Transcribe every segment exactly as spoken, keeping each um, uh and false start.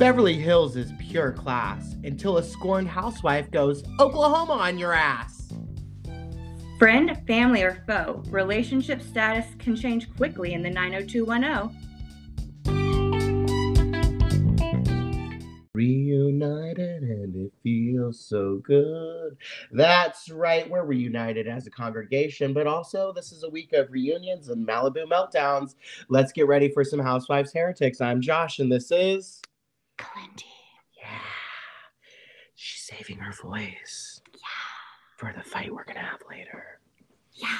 Beverly Hills is pure class until a scorned housewife goes Oklahoma on your ass. Friend, family, or foe, relationship status can change quickly in the nine oh two one oh. Reunited and it feels so good. That's right, we're reunited as a congregation, but also this is a week of reunions and Malibu meltdowns. Let's get ready for some Housewives Heretics. I'm Josh, and this is... Kalindi. Yeah. She's saving her voice. Yeah. For the fight we're going to have later. Yeah.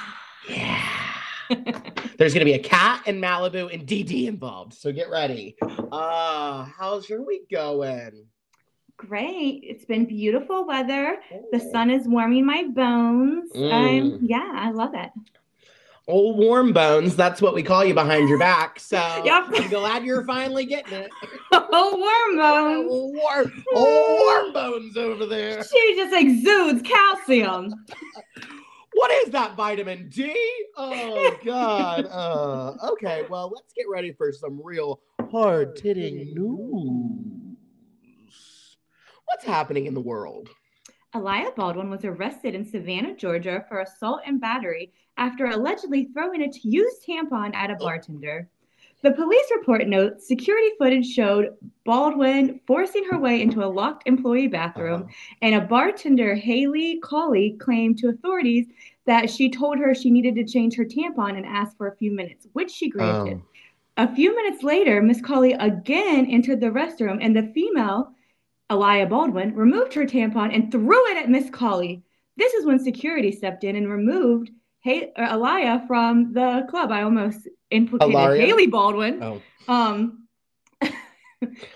Yeah. There's going to be a Kat in Malibu and D D involved. So get ready. Uh, how's your week going? Great. It's been beautiful weather. Oh. The sun is warming my bones. Mm. Um, yeah, I love it. Old warm bones, that's what we call you behind your back. So yep. I'm glad you're finally getting it. Old warm bones. Old warm, old warm bones over there. She just exudes calcium. What is that, vitamin D? Oh, God. Uh, okay, well, let's get ready for some real hard-hitting news. What's happening in the world? Alaia Baldwin was arrested in Savannah, Georgia for assault and battery after allegedly throwing a used tampon at a bartender. The police report notes security footage showed Baldwin forcing her way into a locked employee bathroom, uh-huh. and a bartender, Haley Cawley, claimed to authorities that she told her she needed to change her tampon and asked for a few minutes, which she granted. Um. A few minutes later, Miss Cawley again entered the restroom, and the female... Alaia Baldwin removed her tampon and threw it at Miss Cawley. This is when security stepped in and removed Hay- Alaia from the club. I almost implicated Ilaria. Haley Baldwin. Oh. Um, it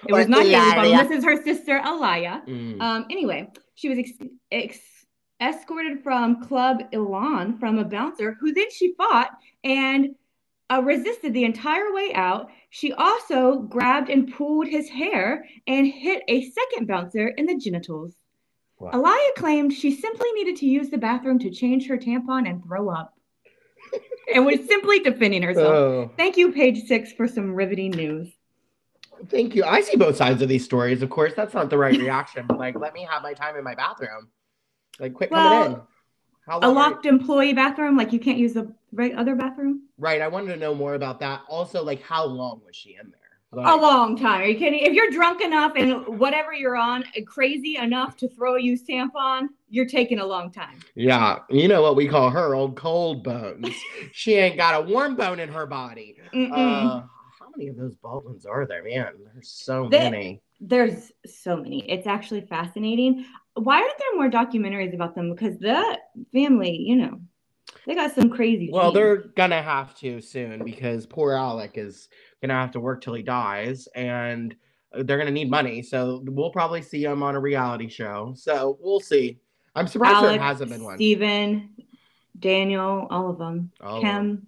or was not Ilaria. Haley Baldwin. This is her sister, Alaia. Mm. Um, anyway, she was ex- ex- escorted from Club Elon from a bouncer who then she fought and Uh, resisted the entire way out. She also grabbed and pulled his hair and hit a second bouncer in the genitals. Wow. Alaia claimed she simply needed to use the bathroom to change her tampon and throw up. And was simply defending herself. Oh. Thank you, Page Six, for some riveting news. Thank you. I see both sides of these stories, of course. That's not the right reaction, but like, let me have my time in my bathroom. Like, quit well, coming in. A locked employee bathroom? Like, you can't use the right other bathroom? Right. I wanted to know more about that. Also, like, how long was she in there? Like, a long time. Are you kidding? If you're drunk enough and whatever you're on, crazy enough to throw a used tampon, you're taking a long time. Yeah. You know what we call her, old cold bones. She ain't got a warm bone in her body. Uh, how many of those Baldwins are there, man? There's so the, many. There's so many. It's actually fascinating. Why aren't there more documentaries about them? Because that family, you know, they got some crazy. Well, things. They're going to have to soon because poor Alec is going to have to work till he dies and they're going to need money. So we'll probably see him on a reality show. So we'll see. I'm surprised Alec, there hasn't been one. Steven, Daniel, all of them. All Kim.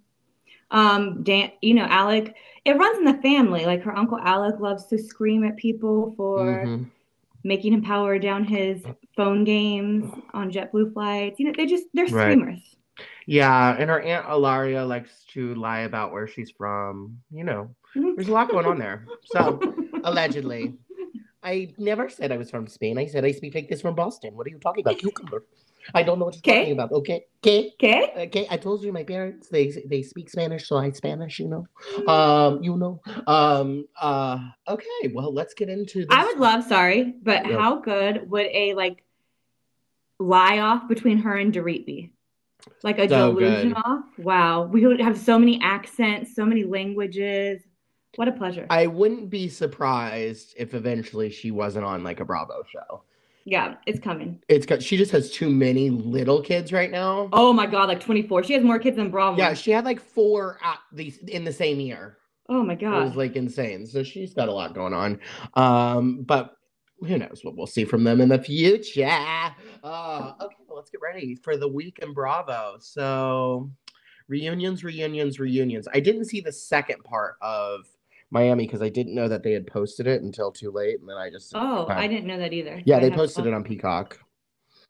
Um, Dan, you know, Alec, it runs in the family. Like her uncle Alec loves to scream at people for... Mm-hmm. Making him power down his phone games on JetBlue flights. You know, they just, they're right. Screamers. Yeah, and her aunt Ilaria likes to lie about where she's from. You know, there's a lot going on there. So, allegedly. I never said I was from Spain. I said I speak like this from Boston. What are you talking about? Cucumber. I don't know what you're Kay. talking about. Okay. Okay. Okay. Okay. I told you my parents, they they speak Spanish, so I Spanish, you know. Um, you know. Um, uh, okay. Well, let's get into this. I would love, sorry, but yeah. How good would a like lie off between her and Dorit be? Like a so delusion good. Off? Wow. We would have so many accents, so many languages. What a pleasure. I wouldn't be surprised if eventually she wasn't on like a Bravo show. Yeah, it's coming. It's she just has too many little kids right now. Oh my God, like twenty-four. She has more kids than Bravo. Yeah, she had like four at these in the same year. Oh my God. It was like insane. So she's got a lot going on. Um, but who knows what we'll see from them in the future. Uh, okay, well, let's get ready for the week in Bravo. So reunions, reunions, reunions. I didn't see the second part of Miami because I didn't know that they had posted it until too late, and then I just oh, uh, I didn't know that either. Yeah, they posted it on Peacock.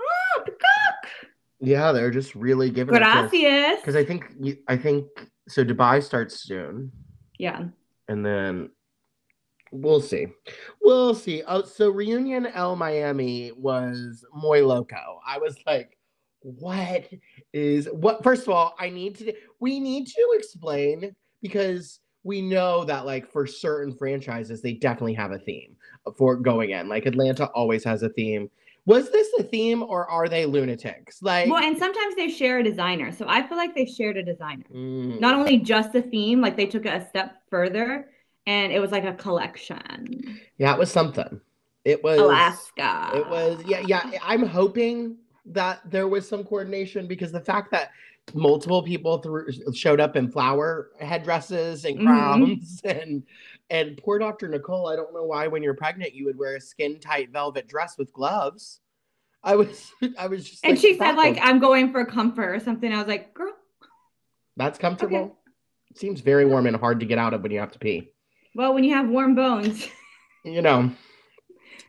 Oh, Peacock! Yeah, they're just really giving. Gracias. Because I think I think so. Dubai starts soon. Yeah. And then We'll see. We'll see. Oh, so Reunion El Miami was muy loco. I was like, what is what? First of all, I need to, we need to explain, because we know that, like, for certain franchises, they definitely have a theme for going in. Like, Atlanta always has a theme. Was this a theme, or are they lunatics? Like, well, and sometimes they share a designer. So I feel like they shared a designer. Mm. Not only just a theme, like they took it a step further, and it was like a collection. Yeah, it was something. It was Alaska. It was, yeah, yeah. I'm hoping that there was some coordination, because the fact that multiple people threw, showed up in flower headdresses and crowns, mm-hmm. and and poor Doctor Nicole, I don't know why when you're pregnant you would wear a skin tight velvet dress with gloves. I was I was just, and like, she said, like, I'm going for comfort or something. I was like, girl, that's comfortable. Okay. It seems very warm and hard to get out of when you have to pee. Well, when you have warm bones, you know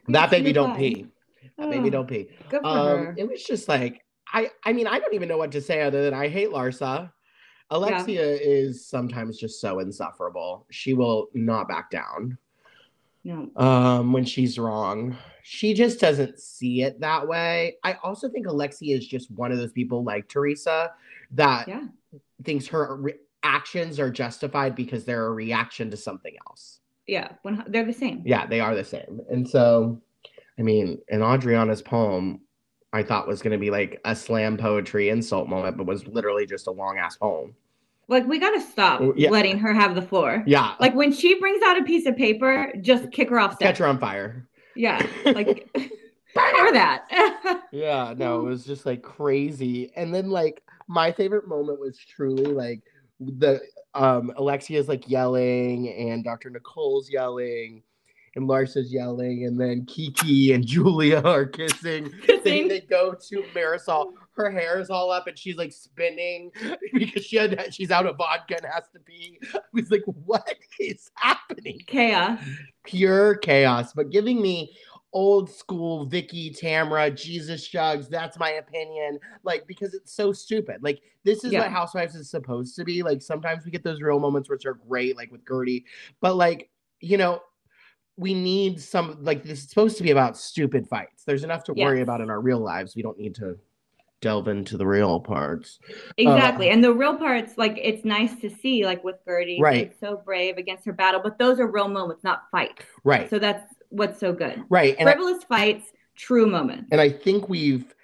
that baby don't pee. That baby don't pee. Good for um, her. It was just like, I, I mean, I don't even know what to say other than I hate Larsa. Alexia yeah. is sometimes just so insufferable. She will not back down. No. Um, when she's wrong. She just doesn't see it that way. I also think Alexia is just one of those people like Teresa that yeah. thinks her re- actions are justified because they're a reaction to something else. Yeah, when, they're the same. Yeah, they are the same. And so, I mean, in Adriana's poem, I thought was going to be like a slam poetry insult moment, but was literally just a long ass poem. Like, we got to stop yeah. letting her have the floor. Yeah. Like, when she brings out a piece of paper, just kick her off step. Catch her on fire. Yeah. Like, or that. Yeah. No, it was just like crazy. And then, like, my favorite moment was truly like the um, Alexia's like yelling, and Doctor Nicole's yelling, and Larsa's yelling, and then Kiki and Julia are kissing. kissing. Then they go to Marisol. Her hair is all up, and she's like spinning because she had, she's out of vodka and has to pee. I was like, what is happening? Chaos. Pure chaos. But giving me old school Vicky, Tamra, Jesus Jugs, that's my opinion. Like, because it's so stupid. Like, this is yeah. what Housewives is supposed to be. Like, sometimes we get those real moments which are great, like with Gertie. But, like, you know, we need some, like, this is supposed to be about stupid fights. There's enough to yes. worry about in our real lives. We don't need to delve into the real parts. Exactly. Uh, and the real parts, like, it's nice to see, like, with Gertie. Right. She's so brave against her battle. But those are real moments, not fights. Right. So that's what's so good. Right. And frivolous I, fights, true moments. And I think we've,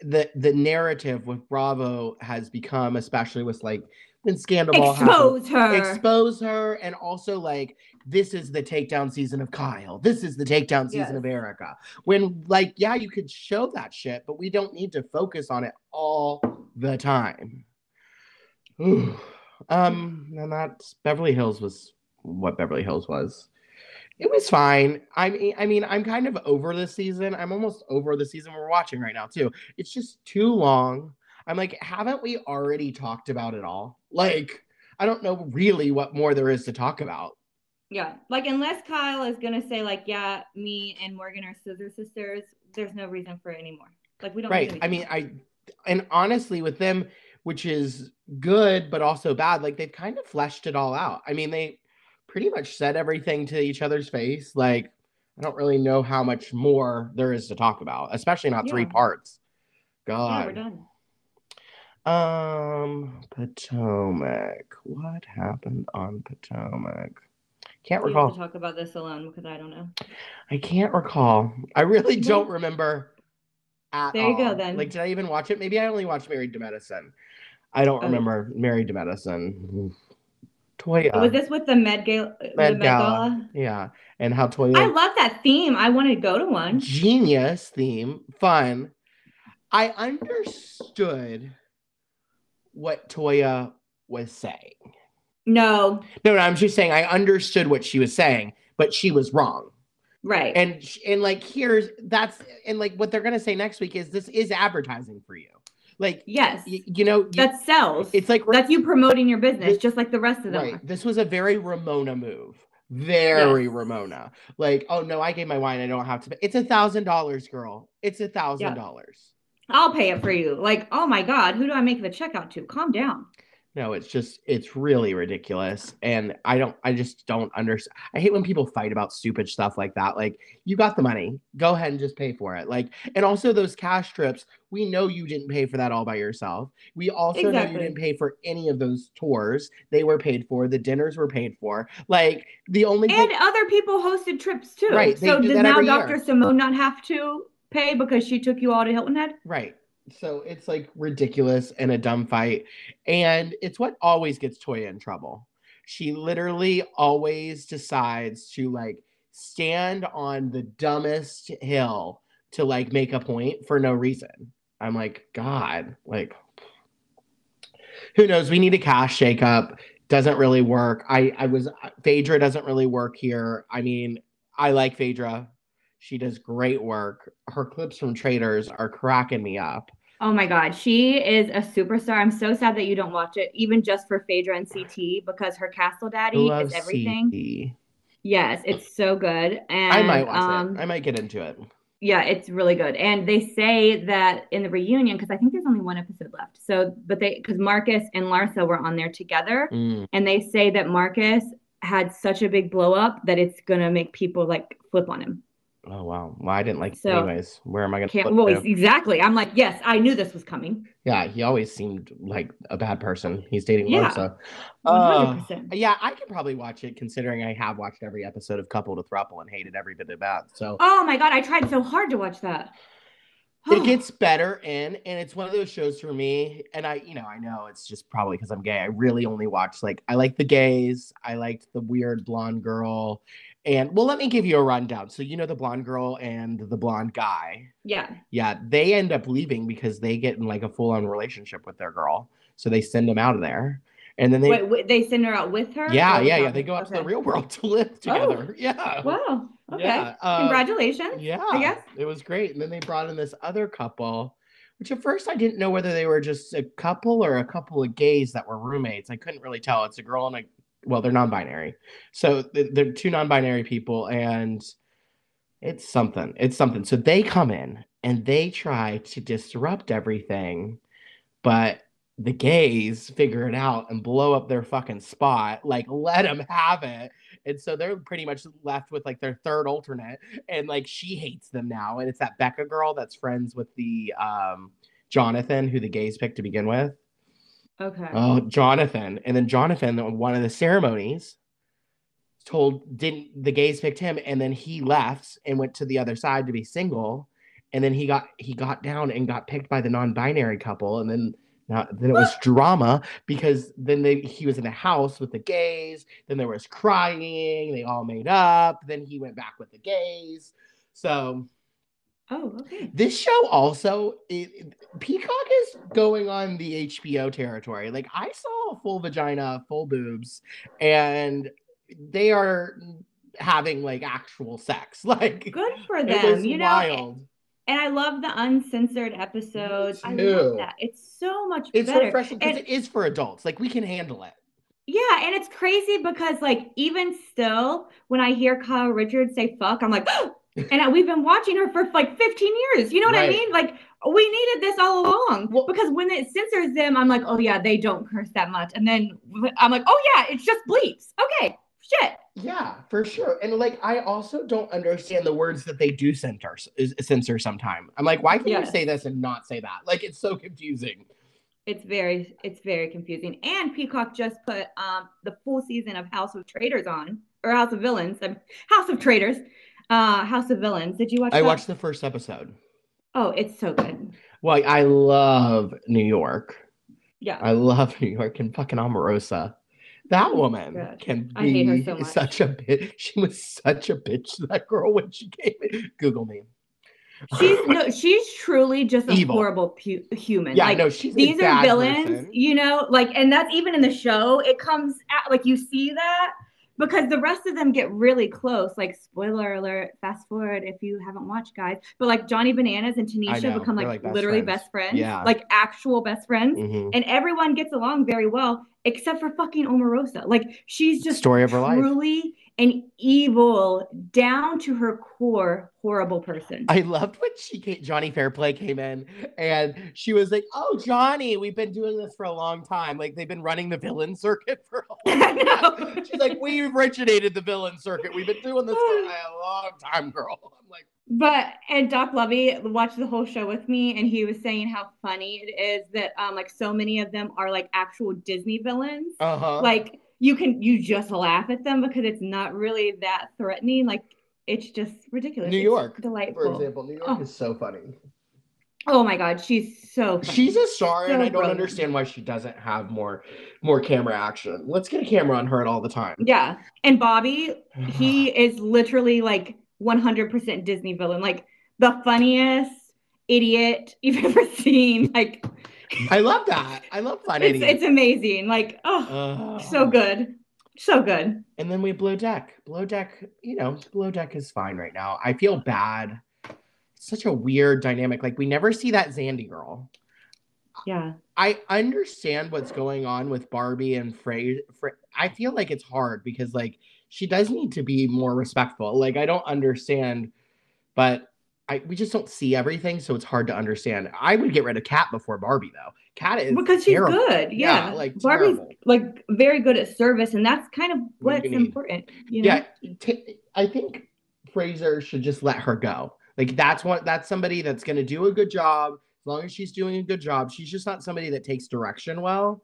the, the narrative with Bravo has become, especially with, like, and Scandal Ball expose her. Expose her. And also, like, this is the takedown season of Kyle. This is the takedown season yes. of Erica. When, like, yeah, you could show that shit, but we don't need to focus on it all the time. Ooh. Um, and that's Beverly Hills was what Beverly Hills was. It was fine. I mean, I mean, I'm kind of over this season. I'm almost over the season we're watching right now, too. It's just too long. I'm like, haven't we already talked about it all? Like, I don't know really what more there is to talk about. Yeah. Like, unless Kyle is going to say, like, yeah, me and Morgan are scissor sisters, there's no reason for it anymore. Like, we don't. Right. I mean, I, and honestly with them, which is good, but also bad, like, they've kind of fleshed it all out. I mean, they pretty much said everything to each other's face. Like, I don't really know how much more there is to talk about, especially not yeah. three parts. God. Yeah, we're done. Um, Potomac. What happened on Potomac? Can't you recall. Have to talk about this alone because I don't know. I can't recall. I really don't remember at there you all. Go then. Like, did I even watch it? Maybe I only watched Married to Medicine. I don't okay. remember Married to Medicine. Toya. Was this with the Med, Ga- Med, Med Gala? Gala? Yeah. And how Toya. I love that theme. I wanted to go to one. Genius theme. Fun. I understood what Toya was saying. No. No, no, I'm just saying I understood what she was saying, but she was wrong. Right. And, and like, here's, that's, and, like, what they're going to say next week is this is advertising for you. Like, yes. Y- you know. You, that sells. It's like. That's you promoting your business, this, just like the rest of them. Right. This was a very Ramona move. Very yes. Ramona. Like, oh, no, I gave my wine. I don't have to. Pay. It's a thousand dollars, girl. It's a thousand dollars. I'll pay it for you. Like, oh my God, who do I make the check out to? Calm down. No, it's just, it's really ridiculous. And I don't, I just don't understand. I hate when people fight about stupid stuff like that. Like, you got the money, go ahead and just pay for it. Like, and also those cash trips, we know you didn't pay for that all by yourself. We also exactly. know you didn't pay for any of those tours. They were paid for. The dinners were paid for. Like, the only. And pay- other people hosted trips too. Right. So do does now Doctor year. Simone not have to pay because she took you all to Hilton Head? Right. So it's like ridiculous and a dumb fight. And it's what always gets Toya in trouble. She literally always decides to like stand on the dumbest hill to like make a point for no reason. I'm like, God, like, who knows? We need a cash shakeup. Doesn't really work. I, I was, Phaedra doesn't really work here. I mean, I like Phaedra. She does great work. Her clips from Traitors are cracking me up. Oh my God, she is a superstar. I'm so sad that you don't watch it, even just for Phaedra and C T, because her Castle Daddy Love is everything. C T. Yes, it's so good. And I might watch um, it. I might get into it. Yeah, it's really good. And they say that in the reunion, because I think there's only one episode left. So, but they, because Marcus and Larsa were on there together, mm. and they say that Marcus had such a big blow up that it's gonna make people like flip on him. Oh, wow. Well, I didn't like so, it anyways. Where am I going to well, exactly. I'm like, yes, I knew this was coming. Yeah, he always seemed like a bad person. He's dating yeah. Larsa. one hundred percent Uh, yeah, I could probably watch it considering I have watched every episode of Couple to Throuple and hated every bit of that. So. Oh, my God. I tried so hard to watch that. It gets better in, and it's one of those shows for me. And I, you know, I know it's just probably because I'm gay. I really only watch, like, I like the gays. I liked the weird blonde girl. And, well, let me give you a rundown. So, you know, the blonde girl and the blonde guy. Yeah. Yeah. They end up leaving because they get in, like, a full-on relationship with their girl. So they send them out of there. And then they. Wait, wait, they send her out with her? Yeah, yeah, yeah. They go out okay. to the real world to live together. Oh. Yeah. Wow. Okay. Yeah. Uh, Congratulations. Yeah. I guess. It was great. And then they brought in this other couple, which at first I didn't know whether they were just a couple or a couple of gays that were roommates. I couldn't really tell. It's a girl and a, well, they're non-binary. So they're two non-binary people, and it's something. It's something. So they come in and they try to disrupt everything, but the gays figure it out and blow up their fucking spot. Like, let them have it. And so they're pretty much left with, like, their third alternate. And, like, she hates them now. And it's that Becca girl that's friends with the um, Jonathan, who the gays picked to begin with. Okay. Oh, Jonathan. And then Jonathan, on one of the ceremonies, told, didn't, the gays picked him. And then he left and went to the other side to be single. And then he got, he got down and got picked by the non-binary couple. And then... Now, then it was drama because then they, he was in a house with the gays. Then there was crying. They all made up. Then he went back with the gays. So, oh, okay. This show also, it, Peacock is going on the H B O territory. Like, I saw a full vagina, full boobs, and they are having, like, actual sex. Like, good for them. It was you wild. Know. And I love the uncensored episodes. I love that. It's so much better. It's so refreshing because it is for adults. Like, we can handle it. Yeah, and it's crazy because, like, even still, when I hear Kyle Richards say fuck, I'm like, oh! And I, we've been watching her for, like, fifteen years. You know what right. I mean? Like, we needed this all along. Well, because when it censors them, I'm like, oh, yeah, they don't curse that much. And then I'm like, oh, yeah, it's just bleeps. Okay, shit. Yeah, for sure. And, like, I also don't understand the words that they do censor, censor sometimes. I'm like, why can yes. you say this and not say that? Like, it's so confusing. It's very, it's very confusing. And Peacock just put um, the full season of House of Traitors on, or House of Villains, I mean, House of Traitors, uh, House of Villains. Did you watch I that? watched the first episode. Oh, it's so good. Well, I love New York. Yeah. I love New York and fucking Omarosa. That woman Good. can be so such a bitch. She was such a bitch to that girl when she came in. Google me. She's no, she's truly just Evil. a horrible pu- human. Yeah, like, no, she's these a bad are villains, person. You know, like, and that's even in the show. It comes at, like, you see that because the rest of them get really close. Like, spoiler alert, fast forward if you haven't watched, guys. But, like, Johnny Bananas and Tanisha become, like, like best literally friends. best friends, yeah. like actual best friends, mm-hmm. and everyone gets along very well. Except for fucking Omarosa. Like, she's just Story of her truly life. an evil, down to her core, horrible person. I loved when she came, Johnny Fairplay came in and she was like, "Oh, Johnny, we've been doing this for a long time. Like, they've been running the villain circuit for a long time." She's like, "We originated the villain circuit. We've been doing this for a long time, girl." I'm like, but and Doc Lovey watched the whole show with me, and he was saying how funny it is that um like so many of them are like actual Disney villains. Uh-huh. Like, you can you just laugh at them because it's not really that threatening. Like, it's just ridiculous. New York, delightful. For example, New York oh. is so funny. Oh my God, she's so funny. She's a star, so and I don't brilliant. understand why she doesn't have more more camera action. Let's get a camera on her all the time. Yeah, and Bobby, he is literally like one hundred percent Disney villain. Like, the funniest idiot you've ever seen. Like, I love that. I love fun it's, idiots. It's amazing. Like, oh, uh, so good. So good. And then we Below Deck. Below Deck, you know, Below Deck is fine right now. I feel bad. It's such a weird dynamic. Like, we never see that Zandy girl. Yeah. I understand what's going on with Barbie and Phaedra. I feel like it's hard because, like, she does need to be more respectful. Like, I don't understand, but I, we just don't see everything, so it's hard to understand. I would get rid of Kat before Barbie, though. Kat is because she's terrible. good. Yeah, yeah, like Barbie's terrible. Like very good at service, and that's kind of what's what important. You know? Yeah, t- I think Fraser should just let her go. Like, that's what that's somebody that's going to do a good job as long as she's doing a good job. She's just not somebody that takes direction well,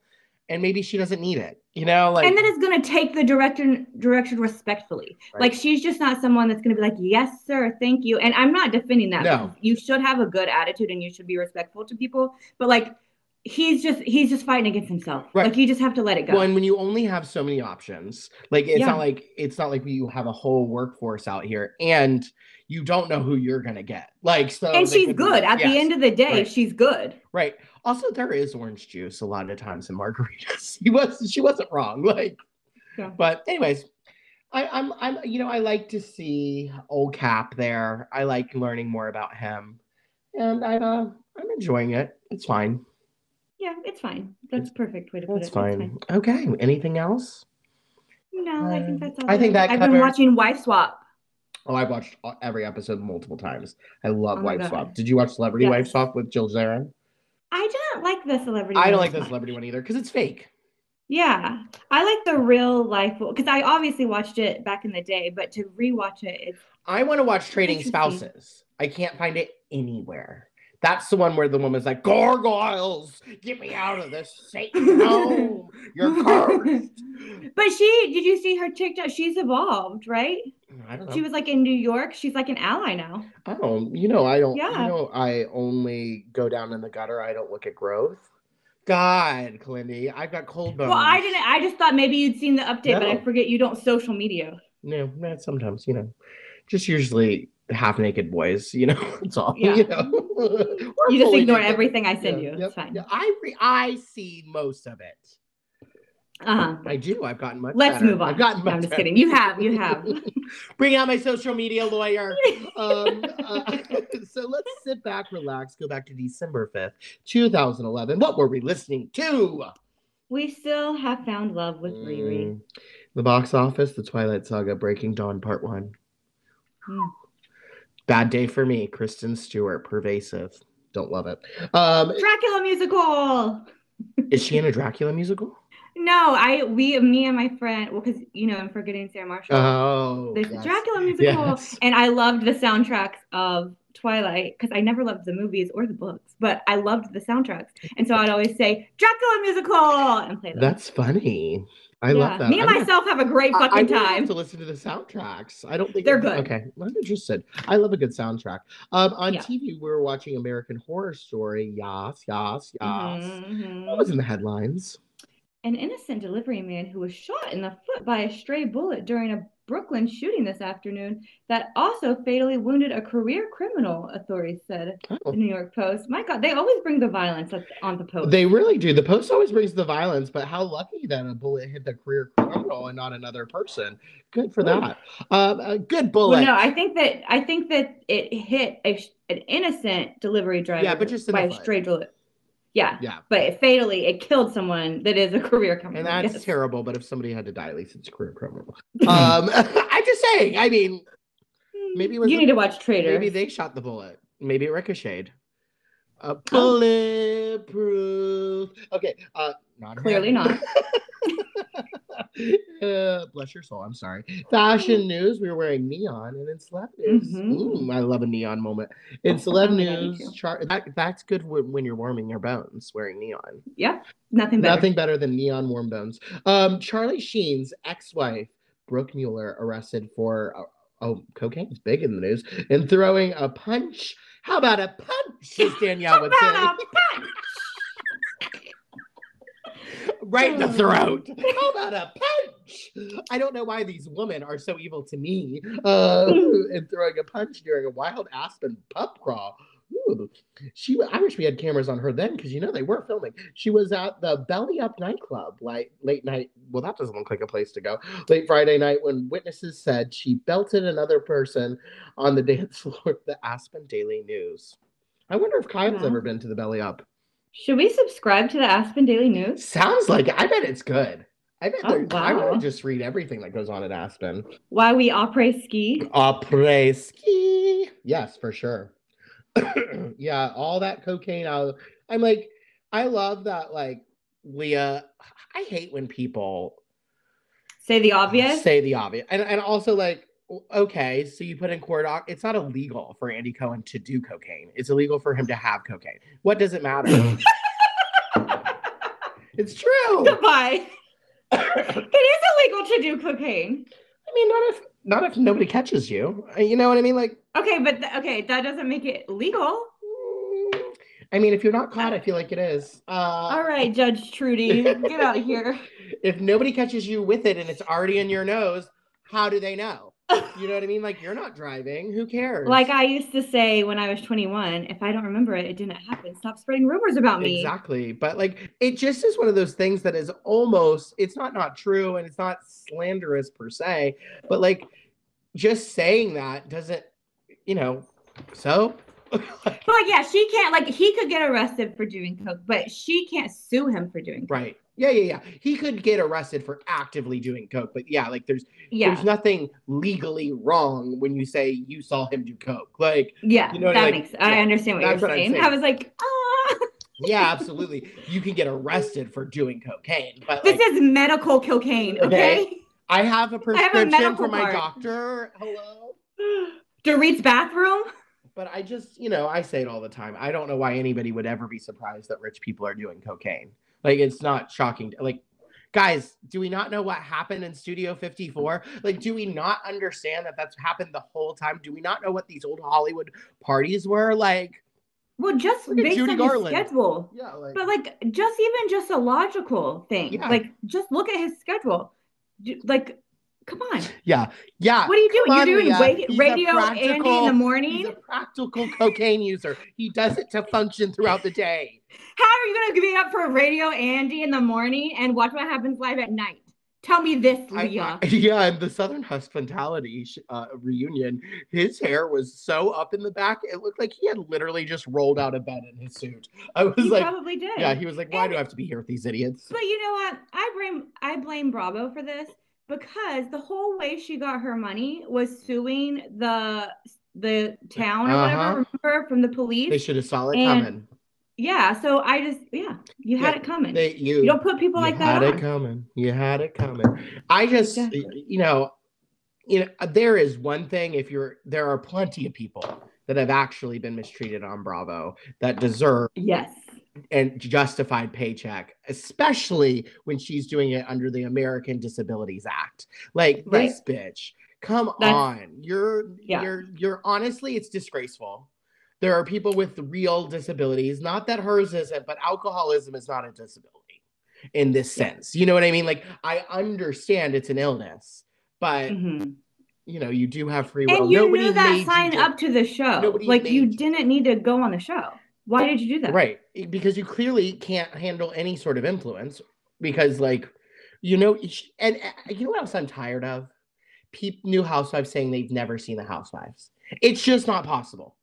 and maybe she doesn't need it. You know, like, and then it's going to take the direction direction respectfully. Right. Like, she's just not someone that's going to be like, "Yes, sir, thank you." And I'm not defending that. No. You should have a good attitude and you should be respectful to people. But like, he's just he's just fighting against himself. Right. Like, you just have to let it go. Well, and when you only have so many options, like, it's yeah. not like it's not like you have a whole workforce out here, and you don't know who you're going to get. Like, so. And she's good. Like, At yes. the end of the day, right. she's good. Right. Also, there is orange juice a lot of times in margaritas. He was, she wasn't wrong. Like, yeah. But anyways, I, I'm, I'm, you know, I like to see old Cap there. I like learning more about him, and I, uh, I'm enjoying it. It's fine. Yeah, it's fine. That's it's, perfect way to put it. It's fine. fine. Okay. Anything else? No, uh, I think that's all. I think that I've covers... been watching Wife Swap. Oh, I've watched every episode multiple times. I love oh Wife Swap. Did you watch Celebrity yes. Wife Swap with Jill Zarin? I don't like the Celebrity I don't like the Celebrity one either because it's fake. Yeah. I like the real life because I obviously watched it back in the day, but to rewatch it, it's I want to watch Trading Spouses. I can't find it anywhere. That's the one where the woman's like, "Gargoyles, get me out of this Satan home. You're cursed." But she, did you see her TikTok? She's evolved, right? I don't know. She was like in New York. She's like an ally now. I don't, you know, I don't, yeah. you know, I only go down in the gutter. I don't look at growth. God, Clindy, I've got cold bones. Well, I didn't, I just thought maybe you'd seen the update, no. but I forget you don't social media. No, not sometimes, you know, just usually. Half naked boys, you know, it's all, yeah. you know. You just ignore naked. everything I send yeah, you. Yep, it's fine. Yeah. I re- I see most of it. Uh-huh. I do. I've gotten much Let's better. move on. I've gotten much no, I'm just better. kidding. You have. You have. Bring out my social media lawyer. um, uh, so let's sit back, relax, go back to December fifth, twenty eleven. What were we listening to? We still have found love with Riri. Mm. The box office, The Twilight Saga, Breaking Dawn, Part one. Mm. Bad day for me, Kristen Stewart, Pervasive. Don't love it. Um, Dracula musical. Is she in a Dracula musical? No, I, we, me and my friend, well, because, you know, I'm forgetting Sarah Marshall. Oh. There's yes. a Dracula musical. Yes. And I loved the soundtracks of Twilight because I never loved the movies or the books, but I loved the soundtracks. And so I'd always say, "Dracula musical," and play them. That's funny. I yeah. love that. Me and I'm myself gonna, have a great fucking I, I time. I have to listen to the soundtracks. I don't think they're good. Okay, I'm interested. I love a good soundtrack. Um, on yeah. T V, we were watching American Horror Story. Yas, yas, yas. Mm-hmm. What was in the headlines? An innocent delivery man who was shot in the foot by a stray bullet during a Brooklyn shooting this afternoon that also fatally wounded a career criminal, authorities said. Oh. The New York Post. My God, they always bring the violence on the Post. They really do. The Post always brings the violence, but how lucky that a bullet hit the career criminal and not another person. Good for Ooh. that. Um, a good bullet. Well, no, I think that I think that it hit a, an innocent delivery driver yeah, but just by a stray bullet. Yeah. Yeah. But fatally, it killed someone that is a career criminal. And that's yes. terrible. But if somebody had to die, at least it's a career criminal. um, I'm just saying. I mean, maybe it was. You need a, to watch Traitors. Maybe they shot the bullet. Maybe it ricocheted. A bulletproof. Okay. Uh, not Clearly not. uh, bless your soul. I'm sorry. Fashion news. We were wearing neon, and in celeb news, mm-hmm. ooh, I love a neon moment. In celeb oh, news, char- that, that's good w- when you're warming your bones, wearing neon. Yeah, nothing better. Nothing better than neon warm bones. Um, Charlie Sheen's ex-wife, Brooke Mueller, arrested for uh, oh, cocaine's big in the news, and throwing a punch. How about a punch? As Danielle would say. How about a punch? Right in the throat. How about a punch? I don't know why these women are so evil to me. Uh, and throwing a punch during a wild Aspen pub crawl. Ooh. She, I wish we had cameras on her then, because you know they were filming. She was at the Belly Up nightclub like late night. Well, that doesn't look like a place to go. Late Friday night, when witnesses said she belted another person on the dance floor at the Aspen Daily News. I wonder if Kyle's yeah. ever been to the Belly Up. Should we subscribe to the Aspen Daily News? Sounds like it. I bet it's good. I bet oh, wow. I want to just read everything that goes on at Aspen. Why we après-ski? Après-ski. Yes, for sure. Yeah, all that cocaine. I'll, I'm like, I love that, like, Leah. I hate when people... Say the obvious? Say the obvious. And, and also, like, okay, so you put in Cordoc. It's not illegal for Andy Cohen to do cocaine. It's illegal for him to have cocaine. What does it matter? It's true. Goodbye. It is illegal to do cocaine. I mean, not if not if nobody catches you. You know what I mean? Like, okay, but th- okay, that doesn't make it legal. I mean, if you're not caught, I feel like it is. Uh, All right, Judge Trudy, get out of here. If nobody catches you with it and it's already in your nose, how do they know? You know what I mean? Like, you're not driving. Who cares? Like I used to say when I was twenty-one, if I don't remember it, it didn't happen. Stop spreading rumors about me. Exactly. But like, it just is one of those things that is almost, it's not not true and it's not slanderous per se, but like just saying that doesn't, you know, so. But yeah, she can't, like, he could get arrested for doing coke, but she can't sue him for doing coke. Right. Yeah, yeah, yeah. He could get arrested for actively doing coke, but yeah, like there's yeah. there's nothing legally wrong when you say you saw him do coke. Like, yeah, you know that I, makes. Like, I understand yeah, what you're what saying. saying. I was like, ah. Yeah, absolutely. You can get arrested for doing cocaine, but this like, is medical cocaine. Okay? okay, I have a prescription I have a for my part. doctor. Hello, Dorit's bathroom. But I just, you know, I say it all the time. I don't know why anybody would ever be surprised that rich people are doing cocaine. Like, it's not shocking. Like, guys, do we not know what happened in Studio fifty-four? Like, do we not understand that that's happened the whole time? Do we not know what these old Hollywood parties were? Like, well, just based on his schedule. Yeah, like, but, like, just even just a logical thing. Yeah. Like, just look at his schedule. Like, come on. Yeah, yeah. What are you doing? Come You're on, doing yeah. radio Andy in the morning? He's a practical cocaine user. He does it to function throughout the day. How are you going to be up for Radio Andy in the morning and watch what happens live at night? Tell me this, Leah. I, yeah, and the Southern Hospitality uh, reunion, his hair was so up in the back, it looked like he had literally just rolled out of bed in his suit. I was he like, probably did. Yeah, he was like, why and, do I have to be here with these idiots? But you know what? I blame I blame Bravo for this, because the whole way she got her money was suing the the town or uh-huh. whatever, remember, from the police. They should have saw it and, coming. Yeah, so I just, yeah, you had yeah, it coming. They, you, you don't put people like that on. You had it coming. You had it coming. I just, Definitely. you know, you know, there is one thing, if you're, there are plenty of people that have actually been mistreated on Bravo that deserve yes. and justified paycheck, especially when she's doing it under the American Disabilities Act. Like, right. this bitch, come That's, on. You're, yeah. you're, you're, honestly, it's disgraceful. There are people with real disabilities. Not that hers isn't, but alcoholism is not a disability in this sense. You know what I mean? Like, I understand it's an illness, but, mm-hmm. you know, you do have free will. And you Nobody knew that sign up to the show. Nobody like, you didn't need to go on the show. Why did you do that? Right. Because you clearly can't handle any sort of influence because, like, you know, and, and you know what else I'm tired of? People, new housewives saying they've never seen the housewives. It's just not possible.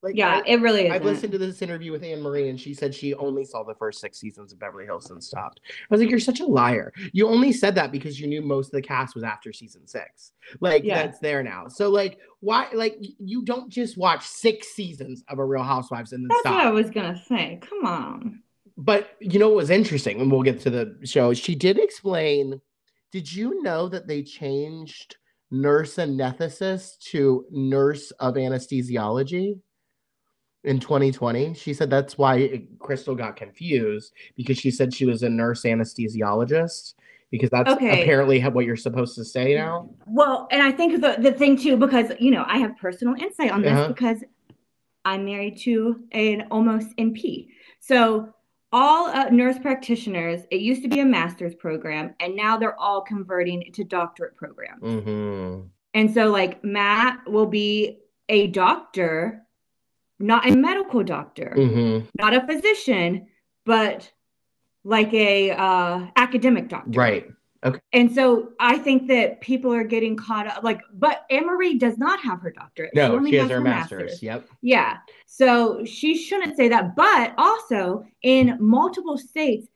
Like, yeah, I, it really is. I've listened to this interview with Anne Marie, and she said she only saw the first six seasons of Beverly Hills and stopped. I was like, you're such a liar. You only said that because you knew most of the cast was after season six. Like, yeah. that's there now. So, like, why? Like, you don't just watch six seasons of a Real Housewives and then that's stop. That's what I was going to say. Come on. But, you know, what was interesting, and we'll get to the show, she did explain, did you know that they changed nurse anesthetist to nurse of anesthesiology in twenty twenty? She said that's why Crystal got confused, because she said she was a nurse anesthesiologist, because that's okay. apparently what you're supposed to say now. Well, and I think the, the thing too, because, you know, I have personal insight on this uh-huh. because I'm married to an almost N P. So all uh, nurse practitioners, it used to be a master's program, and now they're all converting to doctorate programs. Mm-hmm. And so, like, Matt will be a doctor, not a medical doctor, mm-hmm. not a physician, but like a uh, academic doctor. Right. Okay. And so I think that people are getting caught up, like, but Anne Marie does not have her doctorate. No, she, only she has, has her, her master's. master's. Yep. Yeah. So she shouldn't say that. But also in multiple states,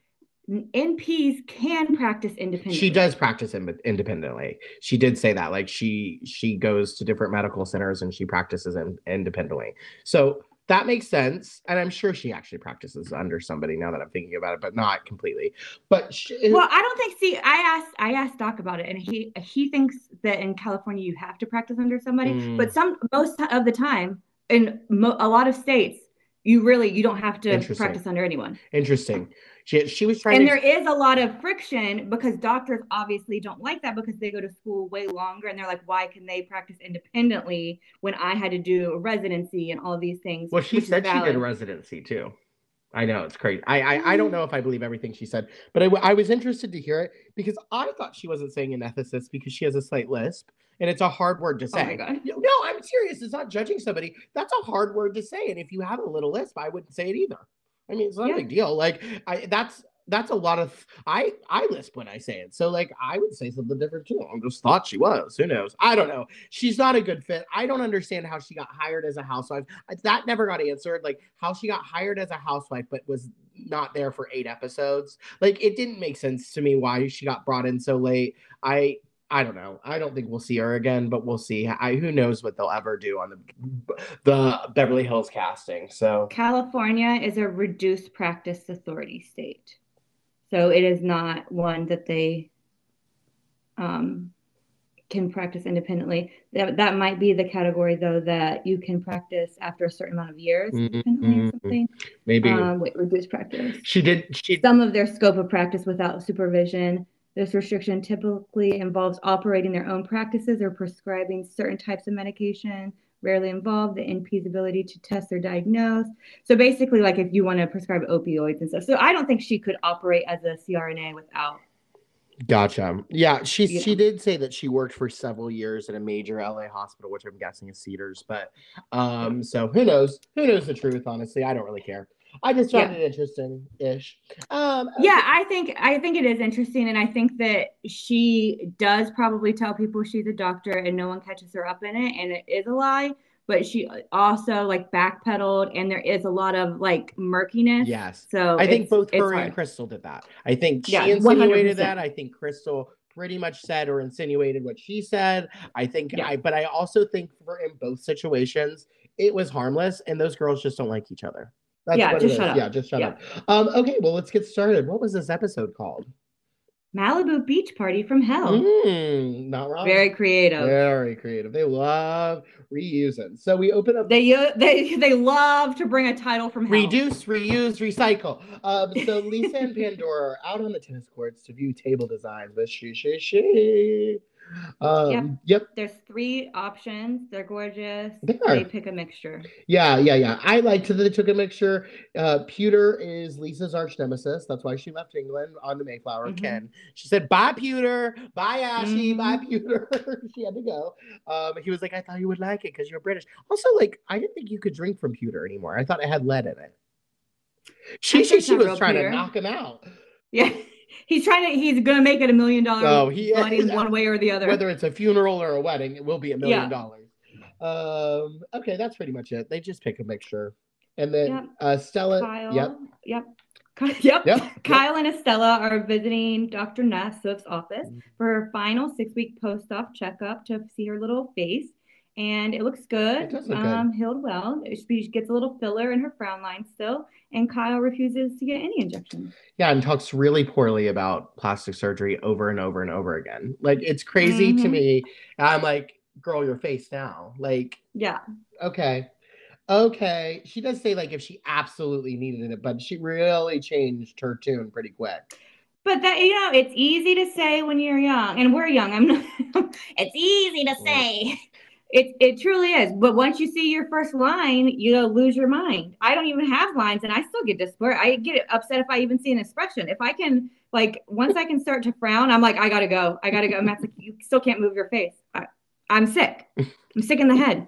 N Ps can practice independently. She does practice in- independently. She did say that. Like she, she goes to different medical centers and she practices in- independently. So that makes sense. And I'm sure she actually practices under somebody now that I'm thinking about it, but not completely. But she, well, I don't think, see, I asked, I asked Doc about it, and he, he thinks that in California you have to practice under somebody, mm. but some, most of the time in mo- a lot of states, you really, you don't have to practice under anyone. Interesting. She, she was trying and to... there is a lot of friction because doctors obviously don't like that because they go to school way longer and they're like, why can they practice independently when I had to do a residency and all of these things? Well, she said she did a residency too. I know, it's crazy. I I, I don't know if I believe everything she said, but I, I was interested to hear it because I thought she wasn't saying anesthetist because she has a slight lisp. And it's a hard word to say. Oh my God. No, I'm serious. It's not judging somebody. That's a hard word to say. And if you have a little lisp, I wouldn't say it either. I mean, it's not yeah. a big deal. Like, I, that's that's a lot of, I, I lisp when I say it. So, like, I would say something different, too. I just thought she was. Who knows? I don't know. She's not a good fit. I don't understand how she got hired as a housewife. That never got answered. Like, how she got hired as a housewife but was not there for eight episodes. Like, it didn't make sense to me why she got brought in so late. I... I don't know. I don't think we'll see her again, but we'll see. I, who knows what they'll ever do on the the Beverly Hills casting. So California is a reduced practice authority state. So it is not one that they um, can practice independently. That, that might be the category, though, that you can practice after a certain amount of years independently mm-hmm. or something. Maybe. Um, wait, reduced practice. She did. She... Some of their scope of practice without supervision. This restriction typically involves operating their own practices or prescribing certain types of medication, rarely involve the N P's ability to test or diagnose. So basically, like if you want to prescribe opioids and stuff. So I don't think she could operate as a C R N A without. Gotcha. Yeah, she she know. did say that she worked for several years at a major L A hospital, which I'm guessing is Cedars. But um, so who knows? Who knows the truth, honestly? I don't really care. I just found yeah. it interesting-ish. Um, yeah, I think I think it is interesting, and I think that she does probably tell people she's a doctor, and no one catches her up in it, and it is a lie. But she also like backpedaled, and there is a lot of like murkiness. Yes. So I think both her and Crystal did that. I think she yeah, insinuated one hundred percent that. I think Crystal pretty much said or insinuated what she said. I think yeah. I, but I also think for in both situations it was harmless, and those girls just don't like each other. That's yeah, just shut up. yeah, just shut yeah. up. Um, okay, well, let's get started. What was this episode called? Malibu Beach Party from Hell. Mm, not wrong. Very creative. Very creative. They love reusing. So we open up. They they they love to bring a title from hell. Reduce, reuse, recycle. Um, so Lisa and Pandora are out on the tennis courts to view table designs with she she she. Um, yep. yep. There's three options. They're gorgeous. They, they pick a mixture. Yeah, yeah, yeah. I liked that they took a mixture. Uh, Pewter is Lisa's arch nemesis. That's why she left England on the Mayflower. Mm-hmm. Ken. She said, "Bye, Pewter. Bye, Ashy. Mm-hmm. Bye, Pewter." She had to go. Um, he was like, "I thought you would like it because you're British." Also, like, I didn't think you could drink from Pewter anymore. I thought it had lead in it. She she, she was trying pewter. to knock him out. Yeah. He's trying to, he's going to make it a million dollar wedding one way or the other. Whether it's a funeral or a wedding, it will be a million dollars. Um, okay, that's pretty much it. They just pick a mixture. And then yep. uh, Stella. Kyle, yep. Yep. Yep. yep. yep. Kyle and Estella are visiting Doctor Nassif's office for her final six-week post-op checkup to see her little face. And it looks good. It does look um, good. Healed well. She gets a little filler in her frown line still. And Kyle refuses to get any injections. Yeah, and talks really poorly about plastic surgery over and over and over again. Like, it's crazy mm-hmm. to me. And I'm like, girl, your face now. Like, yeah. Okay. Okay. She does say, like, if she absolutely needed it, but she really changed her tune pretty quick. But that, you know, it's easy to say when you're young. And we're young. I'm not. It's easy to say. It it truly is. But once you see your first line, you lose your mind. I don't even have lines, and I still get desperate. I get upset if I even see an expression. If I can, like, once I can start to frown, I'm like, I got to go. I got to go. And that's like, you still can't move your face. I, I'm sick. I'm sick in the head.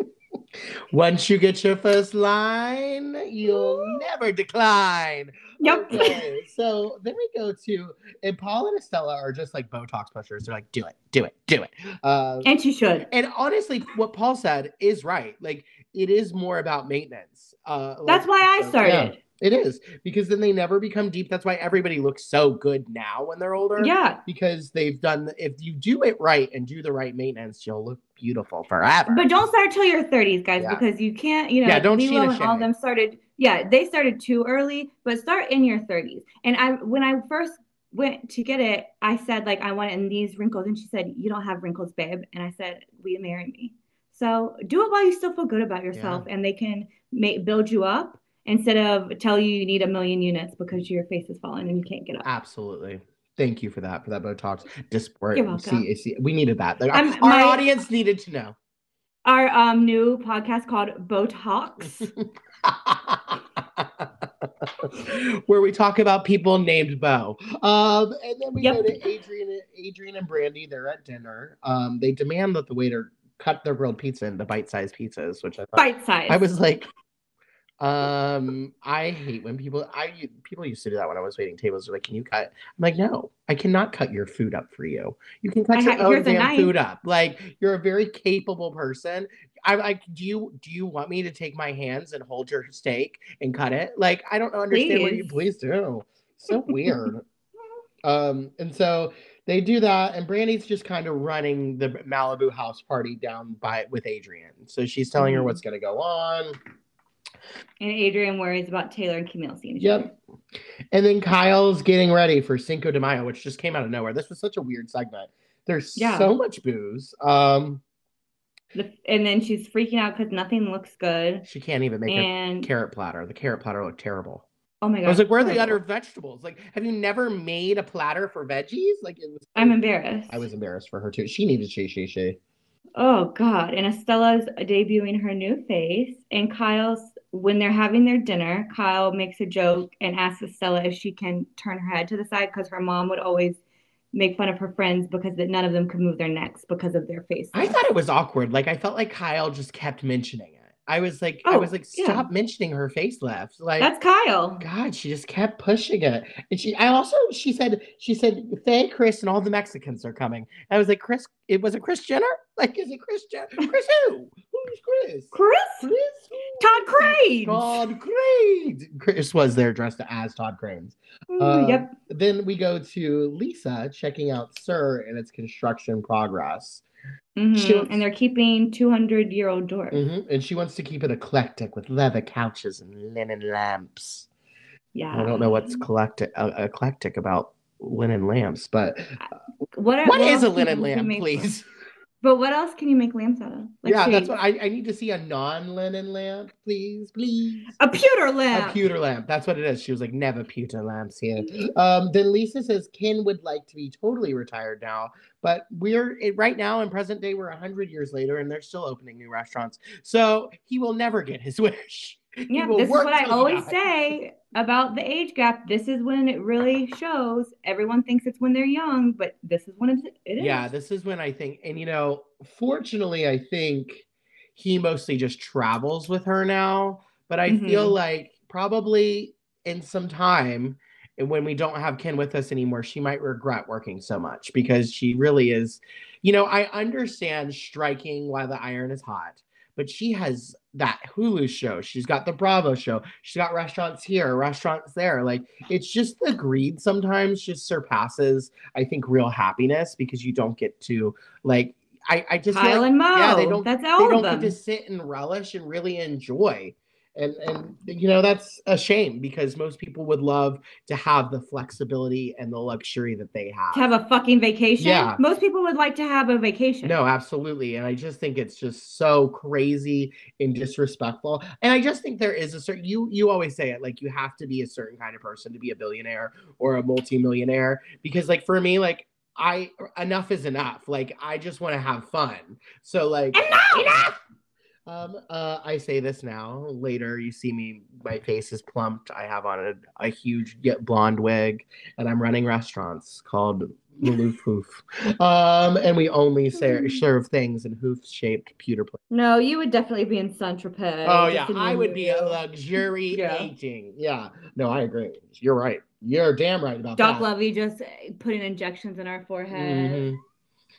Once you get your first line, you'll never decline. Yep. Okay, so then we go to, and Paul and Estella are just like Botox pushers. They're like, do it, do it, do it. Uh, and she should. And honestly, what Paul said is right. Like, it is more about maintenance. Uh, That's like, why I so, started. Yeah. It is, because then they never become deep. That's why everybody looks so good now when they're older. Yeah. Because they've done, if you do it right and do the right maintenance, you'll look beautiful forever. But don't start till your thirties, guys, yeah. because you can't, you know, yeah, don't Lilo and all of them started, yeah, they started too early, but start in your thirties. And I, when I first went to get it, I said, like, I want it in these wrinkles. And she said, you don't have wrinkles, babe. And I said, will you marry me? So do it while you still feel good about yourself yeah. and they can make, build you up. Instead of tell you you need a million units because your face is falling and you can't get up. Absolutely. Thank you for that, for that Botox. Disparate. You're welcome. See, see, we needed that. Like, um, our my, audience needed to know. Our um, new podcast called Botox. Where we talk about people named Bo. Um, and then we yep. go to Adrian, Adrian and Brandy. They're at dinner. Um, they demand that the waiter cut their grilled pizza into bite-sized pizzas, which I thought. Bite-sized. I was like... Um, I hate when people, I, people used to do that when I was waiting tables. They're like, can you cut? I'm like, no, I cannot cut your food up for you. You can cut I your own damn food up. Like, you're a very capable person. I'm like, do you, do you want me to take my hands and hold your steak and cut it? Like, I don't understand please. What you, please do. So weird. um, and so they do that. And Brandy's just kind of running the Malibu house party down by with Adrian. So she's telling mm-hmm. her what's going to go on. And Adrian worries about Taylor and Camille seeing each other. Yep. And then Kyle's getting ready for Cinco de Mayo, which just came out of nowhere. This was such a weird segment. There's yeah. so much booze. Um, and then she's freaking out because nothing looks good. She can't even make and... a carrot platter. The carrot platter looked terrible. Oh my god! I was like, where are the other vegetables? Like, have you never made a platter for veggies? Like, it was. I'm embarrassed. I was embarrassed for her too. She needed shay shay shay. Oh god! And Estella's debuting her new face, and Kyle's. When they're having their dinner, Kyle makes a joke and asks Estella if she can turn her head to the side because her mom would always make fun of her friends because none of them could move their necks because of their face. I thought it was awkward. Like, I felt like Kyle just kept mentioning it. I was like, oh, I was like, stop yeah. mentioning her face left. Like, that's Kyle. God, she just kept pushing it. And she, I also, she said, she said, Faye, Chris, and all the Mexicans are coming. And I was like, Chris, it was it Chris Jenner? Like, is it Chris Jenner? Chris who? Who's Chris? Chris? Chris? Todd Crane. Todd Crane. Chris was there dressed as Todd Crane. Mm, um, yep. Then we go to Lisa checking out Sir and its construction progress. Mm-hmm. Wants, and they're keeping two hundred year old doors. Mm-hmm. And she wants to keep it eclectic with leather couches and linen lamps. Yeah. I don't know what's collecti- uh, eclectic about linen lamps, but uh, what, what, what is a linen lamp, please? From? But what else can you make lamps out of? Like yeah, shade. That's what I, I need to see a non-linen lamp, please, please. A pewter lamp. A pewter lamp. That's what it is. She was like, never pewter lamps here. Um, then Lisa says, Ken would like to be totally retired now. But we're it, right now in present day, we're one hundred years later, and they're still opening new restaurants. So he will never get his wish. Yeah, this is what I always die. say about the age gap. This is when it really shows. Everyone thinks it's when they're young, but this is when it is. Yeah, this is when I think, and you know, fortunately, I think he mostly just travels with her now. But I mm-hmm. feel like probably in some time, and when we don't have Ken with us anymore, she might regret working so much because she really is. You know, I understand striking while the iron is hot. but she has that Hulu show. She's got the Bravo show. She's got restaurants here, restaurants there. Like, it's just the greed sometimes just surpasses, I think, real happiness, because you don't get to, like, I, I just Kyle like, and Mo. Yeah, they don't, that's all they don't get to sit and relish and really enjoy. And, and, you know, that's a shame, because most people would love to have the flexibility and the luxury that they have. To have a fucking vacation? Yeah. Most people would like to have a vacation. No, absolutely. And I just think it's just so crazy and disrespectful. And I just think there is a certain, you, you always say it, like, you have to be a certain kind of person to be a billionaire or a multimillionaire. Because, like, for me, like, I, enough is enough. Like, I just want to have fun. So, like. Enough! Enough! Um, uh, I say this now. Later, you see me, my face is plumped. I have on a, a huge yet blonde wig, and I'm running restaurants called Maloof Hoof. Um, and we only ser- serve things in hoof-shaped pewter plates. No, you would definitely be in Saint-Tropez. Oh, yeah. I would be a luxury yeah. aging. Yeah. No, I agree. You're right. You're damn right about Doc that. Doc Lovey just putting injections in our forehead. Mm-hmm.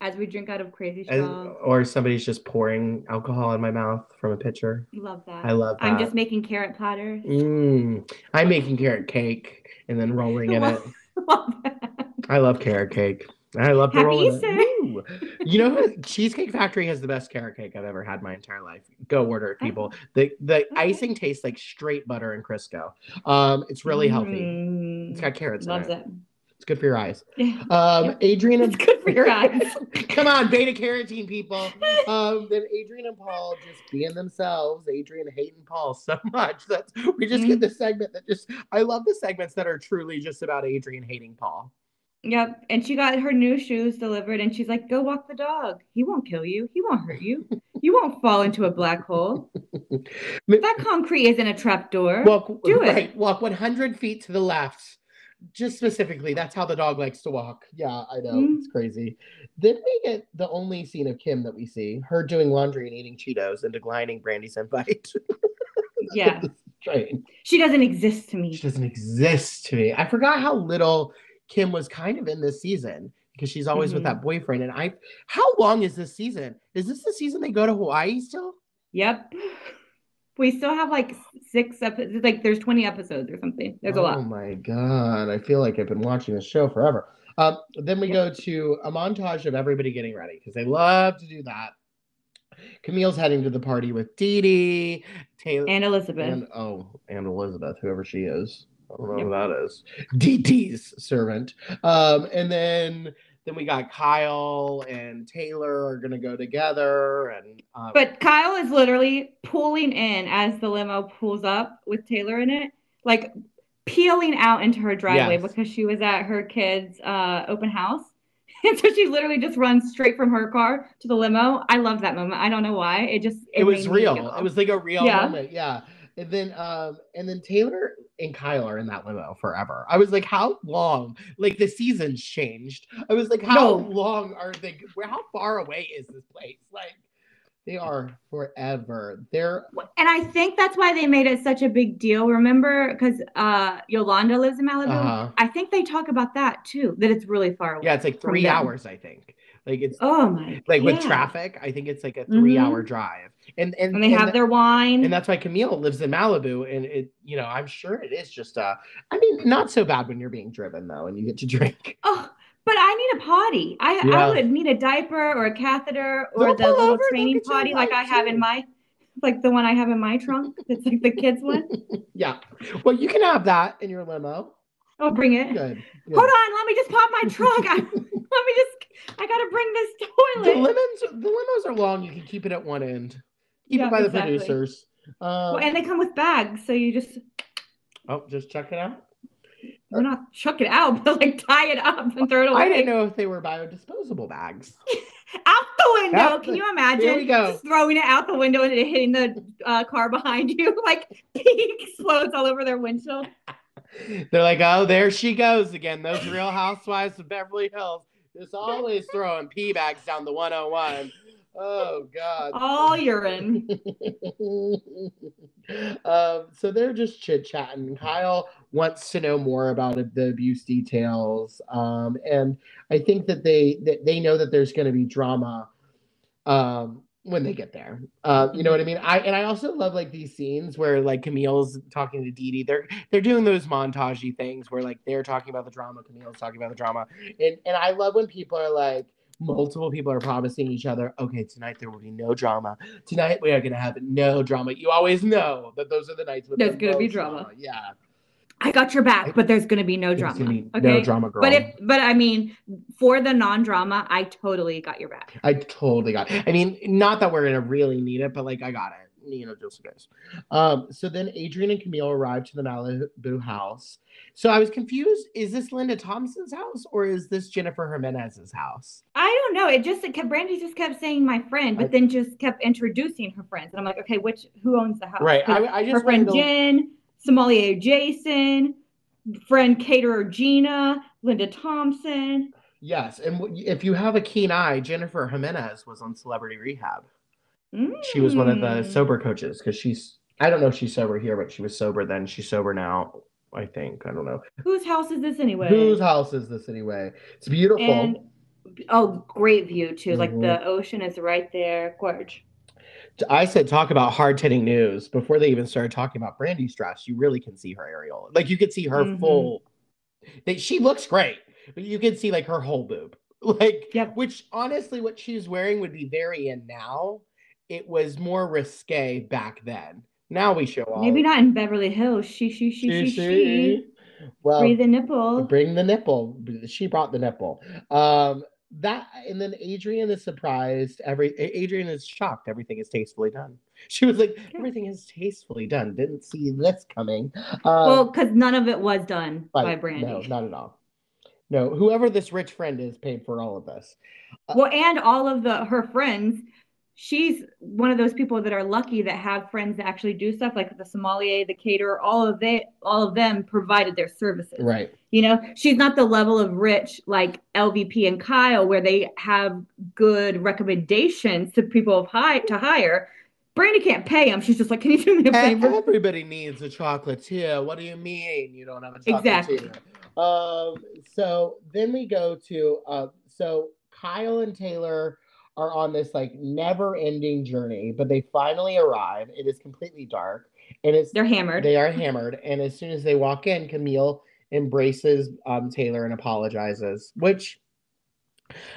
As we drink out of crazy straws. Or somebody's just pouring alcohol in my mouth from a pitcher. Love that. I love that. I'm just making carrot platters. Mm, I'm making carrot cake and then rolling in love, it. Love that. I love carrot cake. I love to roll in it. You know, Cheesecake Factory has the best carrot cake I've ever had in my entire life. Go order it, people. The the okay. icing tastes like straight butter and Crisco. Um, it's really healthy. Mm, it's got carrots in it. Loves it. It's good for your eyes. Um, Adrian and- it's good for your eyes. Come on, beta carotene people. Um, then Adrian and Paul just being themselves. Adrian hating Paul so much. That's, we just mm-hmm. get this segment that just, I love the segments that are truly just about Adrian hating Paul. Yep. And she got her new shoes delivered, and she's like, go walk the dog. He won't kill you. He won't hurt you. You won't fall into a black hole. That concrete isn't a trap door. Walk, Do it. Right, walk one hundred feet to the left. Just specifically, that's how the dog likes to walk. Yeah, I know. Mm. It's crazy. Then we get the only scene of Kim that we see, her doing laundry and eating Cheetos and declining Brandy's invite. Yeah. Strange. She doesn't exist to me. She doesn't exist to me. I forgot how little Kim was kind of in this season, because she's always mm-hmm. with that boyfriend. And I, how long is this season? Is this the season they go to Hawaii still? Yep. We still have like six episodes, like there's twenty episodes or something. There's a lot. Oh my God. I feel like I've been watching this show forever. Um, then we yeah. go to a montage of everybody getting ready, because they love to do that. Camille's heading to the party with Dee Dee. Taylor, and Elizabeth. And, oh, and Elizabeth, whoever she is. I don't know yep. who that is. Dee Dee's servant. Um, and then... Then we got Kyle and Taylor are going to go together. and um, But Kyle is literally pulling in as the limo pulls up with Taylor in it. Like, peeling out into her driveway yes. because she was at her kid's uh, open house. And so she literally just runs straight from her car to the limo. I love that moment. I don't know why. It just It, it was real. It was like a real yeah. moment. Yeah. And then, um, and then Taylor and Kyle are in that limo forever. I was like, how long? Like, the seasons changed. I was like, how no. long are they? How far away is this place? Like, they are forever. They're and I think that's why they made it such a big deal. Remember, because uh, Yolanda lives in Malibu. Uh-huh. I think they talk about that too. That it's really far away. Yeah, it's like three hours, I think. Like it's oh my like God. With traffic, I think it's like a three-hour mm-hmm. drive, and and, and they and have the, their wine, and that's why Camille lives in Malibu, and it you know I'm sure it is just uh I mean not so bad when you're being driven though, and you get to drink. Oh, but I need a potty. I yeah. I would need a diaper or a catheter or Don't the little over, training potty like I have too. in my like the one I have in my trunk. It's like the kids one. Yeah, well you can have that in your limo. Oh, bring it. Good. Good. Hold on, let me just pop my trunk. I, let me just, I got to bring this toilet. The limos, the limos are long. You can keep it at one end. Keep yeah, it by exactly. the producers. Um, well, and they come with bags, so you just. Oh, just chuck it out? We're not chuck it out, but like tie it up and throw it away. I didn't know if they were biodisposable bags. Out the window. Out the, can you imagine? There you go. Just throwing it out the window and it hitting the uh, car behind you. Like it explodes all over their windshield. They're like, oh, there she goes again. Those Real Housewives of Beverly Hills just always throwing pee bags down the one oh one. Oh, God. All urine. um, so they're just chit-chatting. Kyle wants to know more about the abuse details. Um, and I think that they, that they know that there's going to be drama. Um, when they get there. Uh, you know what I mean? I and I also love like these scenes where like Camille's talking to Dee Dee. They're they're doing those montage-y things where like they're talking about the drama, Camille's talking about the drama. And and I love when people are like, multiple people are promising each other, okay, tonight there will be no drama. Tonight we are gonna have no drama. You always know that those are the nights with there's the gonna be drama. drama. Yeah. I got your back, but there's going to be no drama. Be okay? No drama, girl. But if, but I mean, for the non-drama, I totally got your back. I totally got it. I mean, not that we're going to really need it, but like I got it, you know, just in case. Um, so then Adrian and Camille arrived to the Malibu house. So I was confused. Is this Linda Thompson's house or is this Jennifer Jimenez's house? I don't know. It just, it kept, Brandy just kept saying my friend, but I, then just kept introducing her friends. And I'm like, okay, which, who owns the house? Right. I, I just her friend to... Jen. Sommelier Jason, friend caterer Gina, Linda Thompson. Yes, and w- if you have a keen eye, Jennifer Jimenez was on Celebrity Rehab. Mm. She was one of the sober coaches because she's, I don't know if she's sober here, but she was sober then. She's sober now, I think. I don't know. Whose house is this anyway? Whose house is this anyway? It's beautiful. And, oh, great view too. Mm-hmm. Like the ocean is right there. Gorge. I said, talk about hard-hitting news. Before they even started talking about Brandy's dress, you really can see her areola. Like, you could see her mm-hmm. full. They, she looks great, but you can see, like, her whole boob. Like, yep. Which, honestly, what she's wearing would be very in now. It was more risque back then. Now we show off. Maybe not in Beverly Hills. She, she, she, she, she. she. Well, bring the nipple. Bring the nipple. She brought the nipple. Um... That and then Adrian is surprised. Every Adrian is shocked. Everything is tastefully done. She was like, "Everything is tastefully done." Didn't see this coming. Um, well, because none of it was done by Brandy. No, not at all. No, whoever this rich friend is paid for all of this. Uh, well, and all of the her friends. She's one of those people that are lucky that have friends that actually do stuff, like the sommelier, the caterer, all of they, all of them provided their services. Right. You know, she's not the level of rich like L V P and Kyle, where they have good recommendations to people of high to hire. Brandy can't pay him. She's just like, can you do me a favor? Everybody needs a chocolatier. What do you mean you don't have a chocolatier? Exactly. Um. So then we go to uh. So Kyle and Taylor are on this like never-ending journey, but they finally arrive. It is completely dark, and it's they're hammered. They are hammered, and as soon as they walk in, Camille embraces um, Taylor and apologizes, which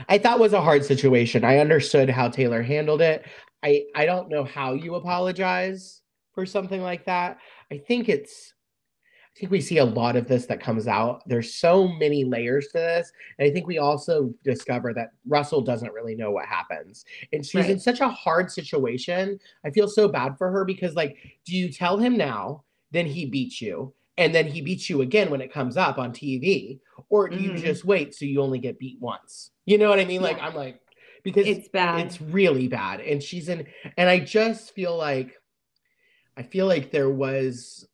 I thought was a hard situation. I understood how Taylor handled it. I I don't know how you apologize for something like that. I think it's. I think we see a lot of this that comes out. There's so many layers to this. And I think we also discover that Russell doesn't really know what happens. And she's right. in such a hard situation. I feel so bad for her because, like, do you tell him now, then he beats you, and then he beats you again when it comes up on T V? Or do mm-hmm. you just wait so you only get beat once? You know what I mean? Yeah. Like, I'm like, because it's bad. It's really bad. And she's in, and I just feel like, I feel like there was...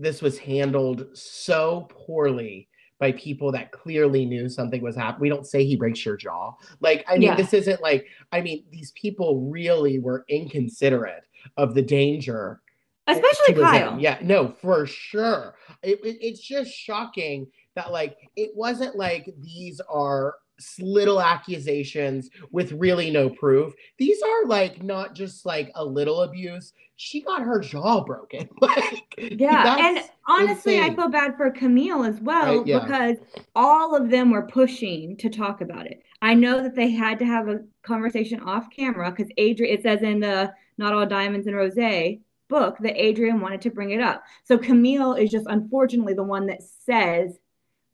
this was handled so poorly by people that clearly knew something was happening. We don't say he breaks your jaw. Like, I mean, yeah. this isn't like, I mean, these people really were inconsiderate of the danger. Especially Kyle. Yeah, no, for sure. It, it, it's just shocking that like, it wasn't like these are little accusations with really no proof. These are like not just like a little abuse. She got her jaw broken. Like, yeah, and honestly, insane. I feel bad for Camille as well right? yeah. because all of them were pushing to talk about it. I know that they had to have a conversation off camera because Adrian, it says in the Not All Diamonds and Rosé book that Adrian wanted to bring it up. So Camille is just unfortunately the one that says,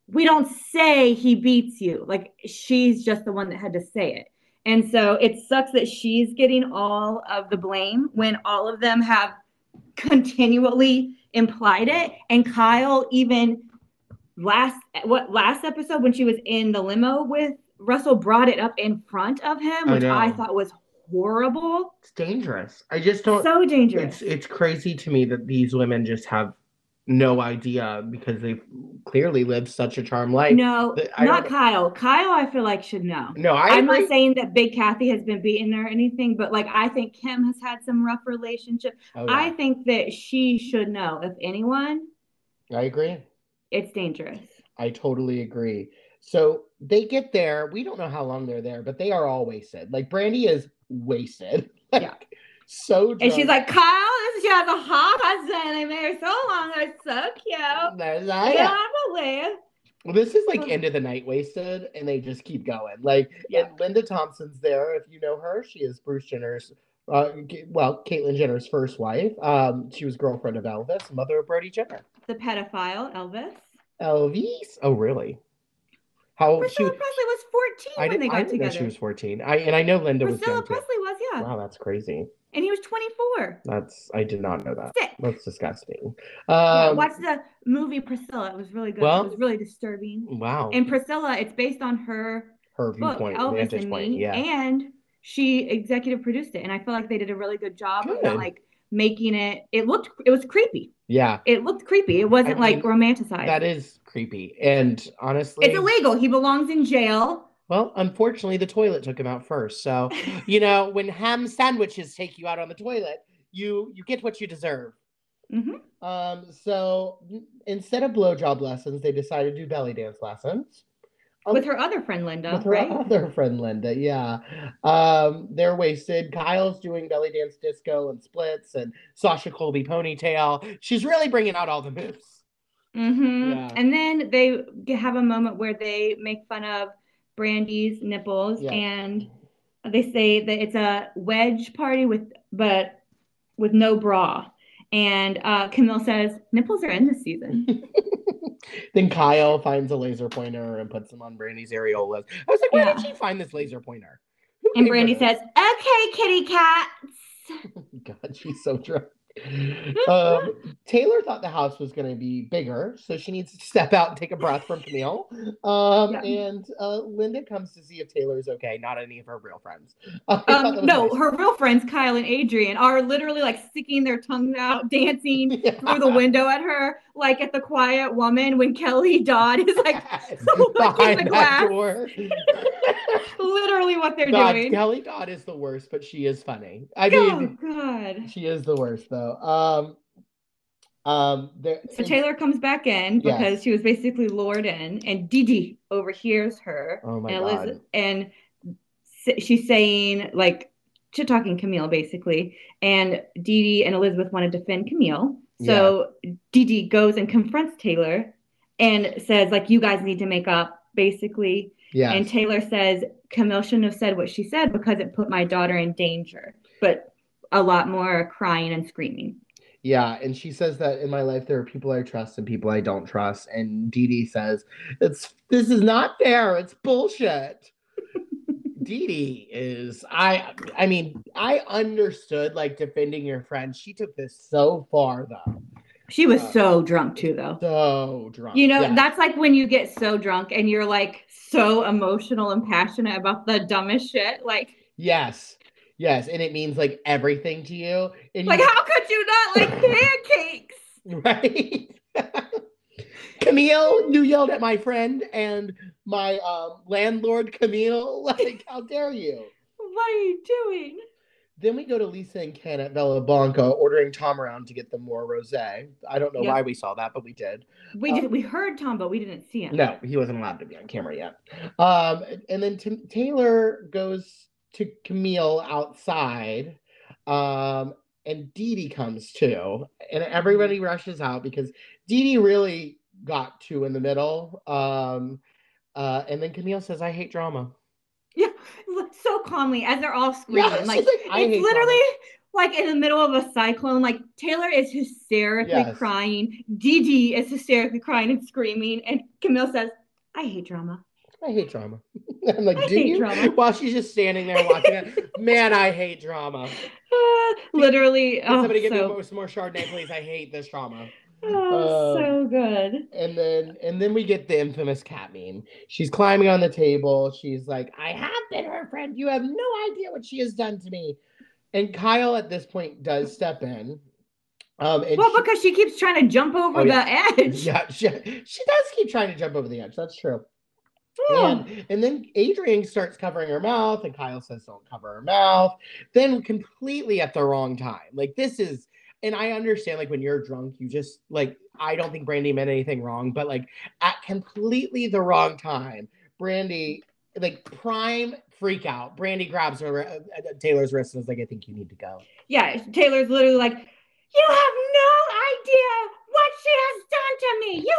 we don't say he beats you. Like, she's just the one that had to say it. And so it sucks that she's getting all of the blame when all of them have continually implied it. And Kyle, even last what last episode when she was in the limo with Russell, brought it up in front of him, which I, I thought was horrible. It's dangerous. I just don't. So dangerous. It's, it's crazy to me that these women just have no idea because they've clearly lived such a charmed life. No, I not Kyle. Kyle, I feel like should know. No, I I'm agree. Not saying that Big Kathy has been beaten or anything, but like I think Kim has had some rough relationship. Oh, yeah. I think that she should know. If anyone, I agree. It's dangerous. I totally agree. So they get there. We don't know how long they're there, but they are all wasted. Like Brandy is wasted. Like, yeah. So drunk. And she's like, Kyle, she has a hot husband. I made her so long. They're so cute. There's I can't believe. Well, this is like end of the night wasted, and they just keep going. Like, yeah. And Linda Thompson's there. If you know her, she is Bruce Jenner's, uh, well, Caitlyn Jenner's first wife. Um, she was girlfriend of Elvis, mother of Brody Jenner. The pedophile, Elvis. Elvis? Oh, really? How Priscilla she, Presley was fourteen I when they got I didn't together. I know she was fourteen. I and I know Linda Priscilla was. Priscilla Presley was, yeah. Wow, that's crazy. And he was twenty-four. That's I did not know that. Sick. That's disgusting. Um, yeah, watch the movie Priscilla. It was really good. Well, it was really disturbing. Wow. And Priscilla, it's based on her her viewpoint, book, Elvis and point, me, yeah. And she executive produced it, and I feel like they did a really good job good. of like making it. It looked. It was creepy. Yeah. It looked creepy. It wasn't I mean, like romanticized. That is creepy. And honestly, it's illegal. He belongs in jail. Well, unfortunately, the toilet took him out first. So, you know, when ham sandwiches take you out on the toilet, you you get what you deserve. Mm-hmm. Um, so instead of blowjob lessons, they decided to do belly dance lessons. Um, with her other friend, Linda, with her right? other friend, Linda, yeah. Um, they're wasted. Kyle's doing belly dance disco and splits and Sasha Colby ponytail. She's really bringing out all the moves. Mm-hmm. Yeah. And then they have a moment where they make fun of Brandy's nipples, yeah. And they say that it's a wedge party with but with no bra. And uh, Camille says, nipples are in this season. Then Kyle finds a laser pointer and puts them on Brandy's areolas. I was like, where yeah. did she find this laser pointer? Who and Brandy says, okay, kitty cats. God, she's so drunk. um, Taylor thought the house was going to be bigger, so she needs to step out and take a breath from Camille. Um, yeah. And uh, Linda comes to see if Taylor's okay, not any of her real friends. Uh, um, no, nice. Her real friends, Kyle and Adrian, are literally like sticking their tongues out, dancing yeah. through the window at her, like at The Quiet Woman when Kelly Dodd is like yes. behind the glass. Door. Literally what they're God, doing. Kelly Dodd is the worst, but she is funny. I oh, mean, God. She is the worst, though. Um, um, there, so Taylor comes back in because yes. she was basically lured in, and Didi overhears her. Oh my and God. Eliz- and she's saying, like, she's talking Camille basically. And Didi and Elizabeth want to defend Camille. So yeah. Didi goes and confronts Taylor and says, like, you guys need to make up, basically. Yes. And Taylor says, Camille shouldn't have said what she said because it put my daughter in danger. But a lot more crying and screaming. Yeah, and she says that in my life there are people I trust and people I don't trust. And Dee Dee says, "It's this is not fair. It's bullshit." Dee Dee is I. I mean, I understood like defending your friend. She took this so far though. She was uh, so drunk too, though. So drunk. You know, yes. That's like when you get so drunk and you're like so emotional and passionate about the dumbest shit. Like yes. Yes, and it means, like, everything to you. And like, you... how could you not like pancakes? Right? Camille, you yelled at my friend and my uh, landlord, Camille. Like, how dare you? What are you doing? Then we go to Lisa and Ken at Villa Blanca ordering Tom around to get them more rosé. I don't know yep. why we saw that, but we did. We um, did. We heard Tom, but we didn't see him. No, he wasn't allowed to be on camera yet. Um, and then t- Taylor goes... to Camille outside, um, and Dee Dee comes too, and everybody rushes out because Dee Dee really got two in the middle, um, uh, and then Camille says, I hate drama. Yeah, so calmly, as they're all screaming, yeah, like, like it's literally drama. Like in the middle of a cyclone, like Taylor is hysterically yes. crying, Dee Dee is hysterically crying and screaming, and Camille says, I hate drama. I hate drama. I'm like, I do you? Drama. While she's just standing there watching it. Man, I hate drama. Uh, literally. Can oh, somebody give so... me some more Chardonnay, please? I hate this drama. Oh, um, so good. And then and then we get the infamous Kat meme. She's climbing on the table. She's like, I have been her friend. You have no idea what she has done to me. And Kyle, at this point, does step in. Um, and well, she, because she keeps trying to jump over oh, the yeah. edge. Yeah, she, she does keep trying to jump over the edge. That's true. And, and then Adrian starts covering her mouth, and Kyle says, don't cover her mouth. Then completely at the wrong time. Like, this is, and I understand, like, when you're drunk, you just, like, I don't think Brandy meant anything wrong, but, like, at completely the wrong time, Brandy, like, prime freak out. Brandy grabs her, uh, Taylor's wrist and is like, I think you need to go. Yeah, Taylor's literally like, you have no idea what she has done to me. You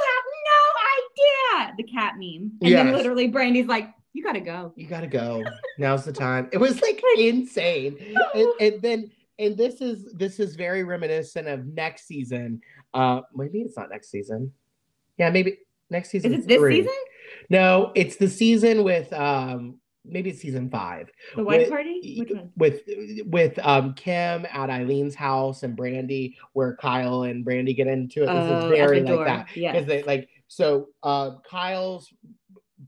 have no idea. The cat meme. And yes. Then literally Brandy's like, you gotta go. You gotta go. Now's the time. It was like insane. And, and then, and this is, this is very reminiscent of next season. Uh, maybe it's not next season. Yeah, maybe next season. Is it this three. Season? No, it's the season with, um, maybe it's season five. The white with, party? Which one? With, with um, Kim at Eileen's house and Brandy, where Kyle and Brandy get into it. This oh, is very like that. Yeah. They, like, so uh, Kyle's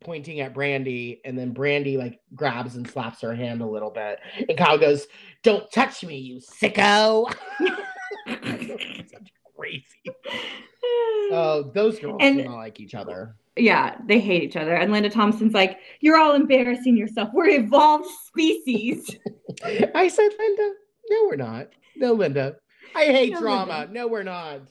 pointing at Brandy, and then Brandy like grabs and slaps her hand a little bit, and Kyle goes, "Don't touch me, you sicko!" That's crazy. Oh, uh, those girls and, do not like each other. Yeah, they hate each other. And Linda Thompson's like, "You're all embarrassing yourself. We're evolved species." I said, Linda, no, we're not. No, Linda, I hate no, drama. Linda. No, we're not.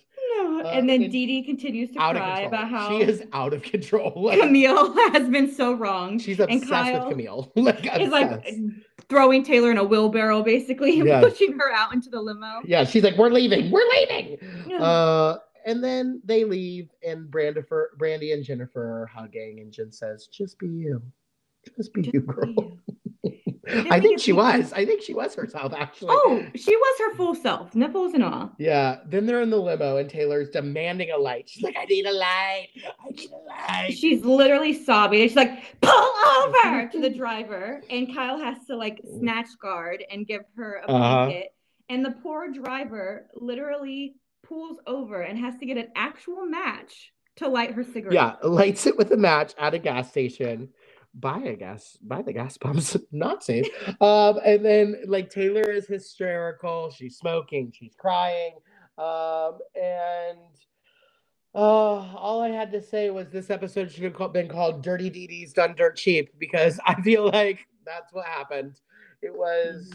Uh, and then Dee Dee continues to cry about how she is out of control. Camille has been so wrong. She's obsessed with Camille. Like, is like throwing Taylor in a wheelbarrow, basically, and yes. pushing her out into the limo. Yeah, she's like, "We're leaving. We're leaving." Yeah. Uh, and then they leave, and Brandifer, Brandy and Jennifer are hugging, and Jen says, "Just be you. Just be Just you, girl." Be you. I think she was. I think she was herself, actually. Oh, she was her full self, nipples and all. Yeah. Then they're in the limo, and Taylor's demanding a light. She's like, "I need a light. I need a light." She's literally sobbing. She's like, "Pull over!" to the driver, and Kyle has to like snatch guard and give her a blanket. Uh-huh. And the poor driver literally pulls over and has to get an actual match to light her cigarette. Yeah, lights it with a match at a gas station. Buy a gas, buy the gas pumps, not safe. Um, and then like Taylor is hysterical. She's smoking, she's crying. Um, and uh, all I had to say was this episode should have been called Dirty Dee Dee's Done Dirt Cheap, because I feel like that's what happened. It was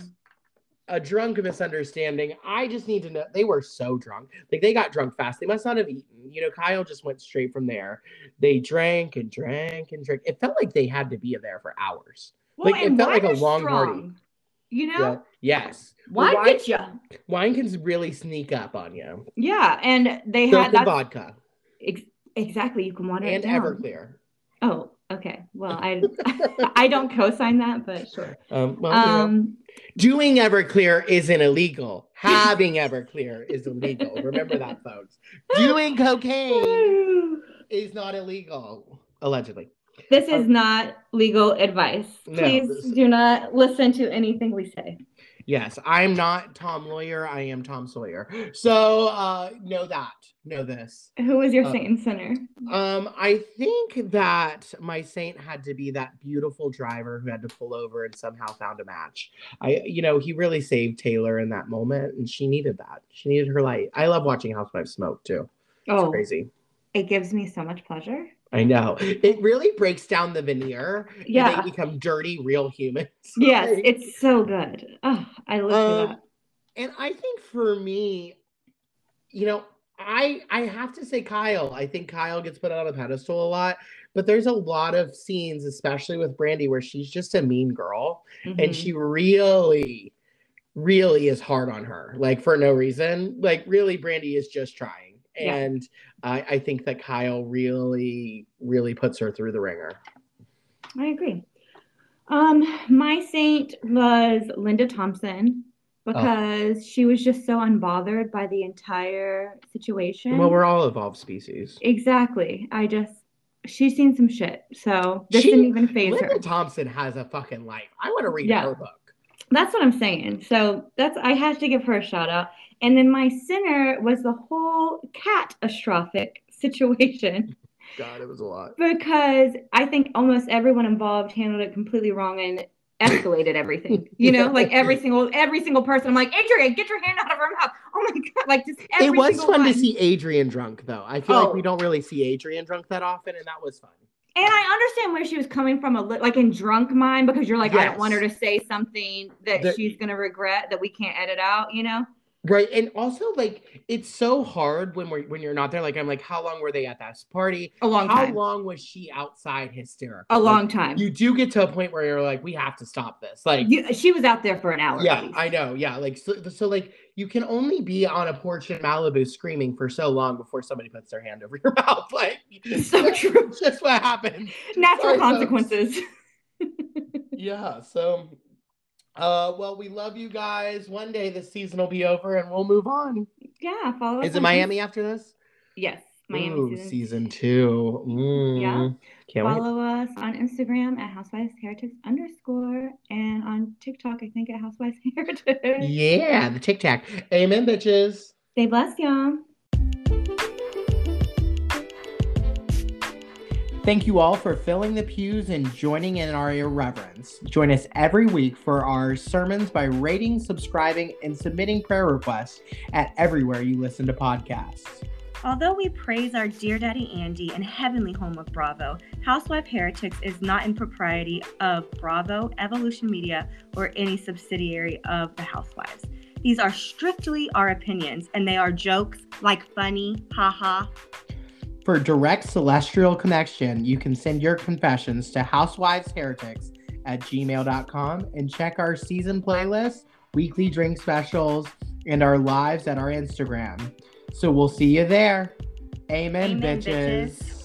a drunk misunderstanding. I just need to know, they were so drunk. Like, they got drunk fast. They must not have eaten. You know, Kyle just went straight from there. They drank and drank and drank. It felt like they had to be there for hours. Well, like, it felt like a long party. You know? Yeah. Yes. Wine, wine gets you. Wine can really sneak up on you. Yeah, and they had that vodka. Ex- exactly. You can water it down. And Everclear. Oh, okay. Well, I I don't co-sign that, but sure. Um, well, um you know, doing Everclear isn't illegal. Having Everclear is illegal. Remember that, folks. Doing cocaine is not illegal, allegedly. This is um, not legal advice. Please no, do not listen to anything we say. Yes, I'm not Tom Lawyer. I am Tom Sawyer. So uh, know that. Know this. Who was your um, saint and sinner? Um, I think that my saint had to be that beautiful driver who had to pull over and somehow found a match. I, you know, he really saved Taylor in that moment, and she needed that. She needed her light. I love watching housewives smoke too. It's oh, crazy. It gives me so much pleasure. I know. It really breaks down the veneer. Yeah, they become dirty, real humans. Yes, like, it's so good. Oh, I love um, that. And I think for me, you know, I I have to say Kyle. I think Kyle gets put on a pedestal a lot, but there's a lot of scenes, especially with Brandy, where she's just a mean girl, mm-hmm. and she really, really is hard on her, like for no reason. Like, really, Brandy is just trying, yeah. and I, I think that Kyle really, really puts her through the ringer. I agree. Um, my saint was Linda Thompson. Because oh. she was just so unbothered by the entire situation. Well, we're all evolved species. Exactly. I just, she's seen some shit. So this she, didn't even phase Linda her. Linda Thompson has a fucking life. I want to read yeah. her book. That's what I'm saying. So that's, I have to give her a shout out. And then my sinner was the whole catastrophic situation. God, it was a lot. Because I think almost everyone involved handled it completely wrong and escalated everything, you know, like every single every single person. I'm like, Adrian, get your hand out of her mouth. Oh my god, like just every it was fun one. To see Adrian drunk, though. I feel oh. like we don't really see Adrian drunk that often, and that was fun. And I understand where she was coming from, a li- like in drunk mind, because you're like, yes. I don't want her to say something that the- she's gonna regret that we can't edit out, you know. Right. And also, like, it's so hard when we're when you're not there. Like, I'm like, how long were they at that party? A long time. How long was she outside hysterical? A long like, time. You do get to a point where you're like, we have to stop this. Like, you, she was out there for an hour. Yeah, I know. Yeah. Like, so, so, like, you can only be on a porch in Malibu screaming for so long before somebody puts their hand over your mouth. Like, so true. That's what happened. Natural Sorry, consequences. So, yeah. So. Uh, well, we love you guys. One day this season will be over and we'll move on. Yeah, follow up. Is it Miami after this? Yes, Miami. Ooh, season. season two. Mm. Yeah. Can't follow wait. us on Instagram at housewivesheritage underscore and on TikTok, I think, at housewivesheritage. Yeah, the TikTok. Amen, bitches. Stay blessed, y'all. Thank you all for filling the pews and joining in our irreverence. Join us every week for our sermons by rating, subscribing, and submitting prayer requests at everywhere you listen to podcasts. Although we praise our dear Daddy Andy and heavenly home of Bravo, Housewife Heretics is not in propriety of Bravo, Evolution Media, or any subsidiary of the Housewives. These are strictly our opinions, and they are jokes like funny, haha. For direct celestial connection, you can send your confessions to housewivesheretics at gmail dot com and check our season playlist, weekly drink specials, and our lives at our Instagram. So we'll see you there. Amen, Amen bitches. bitches.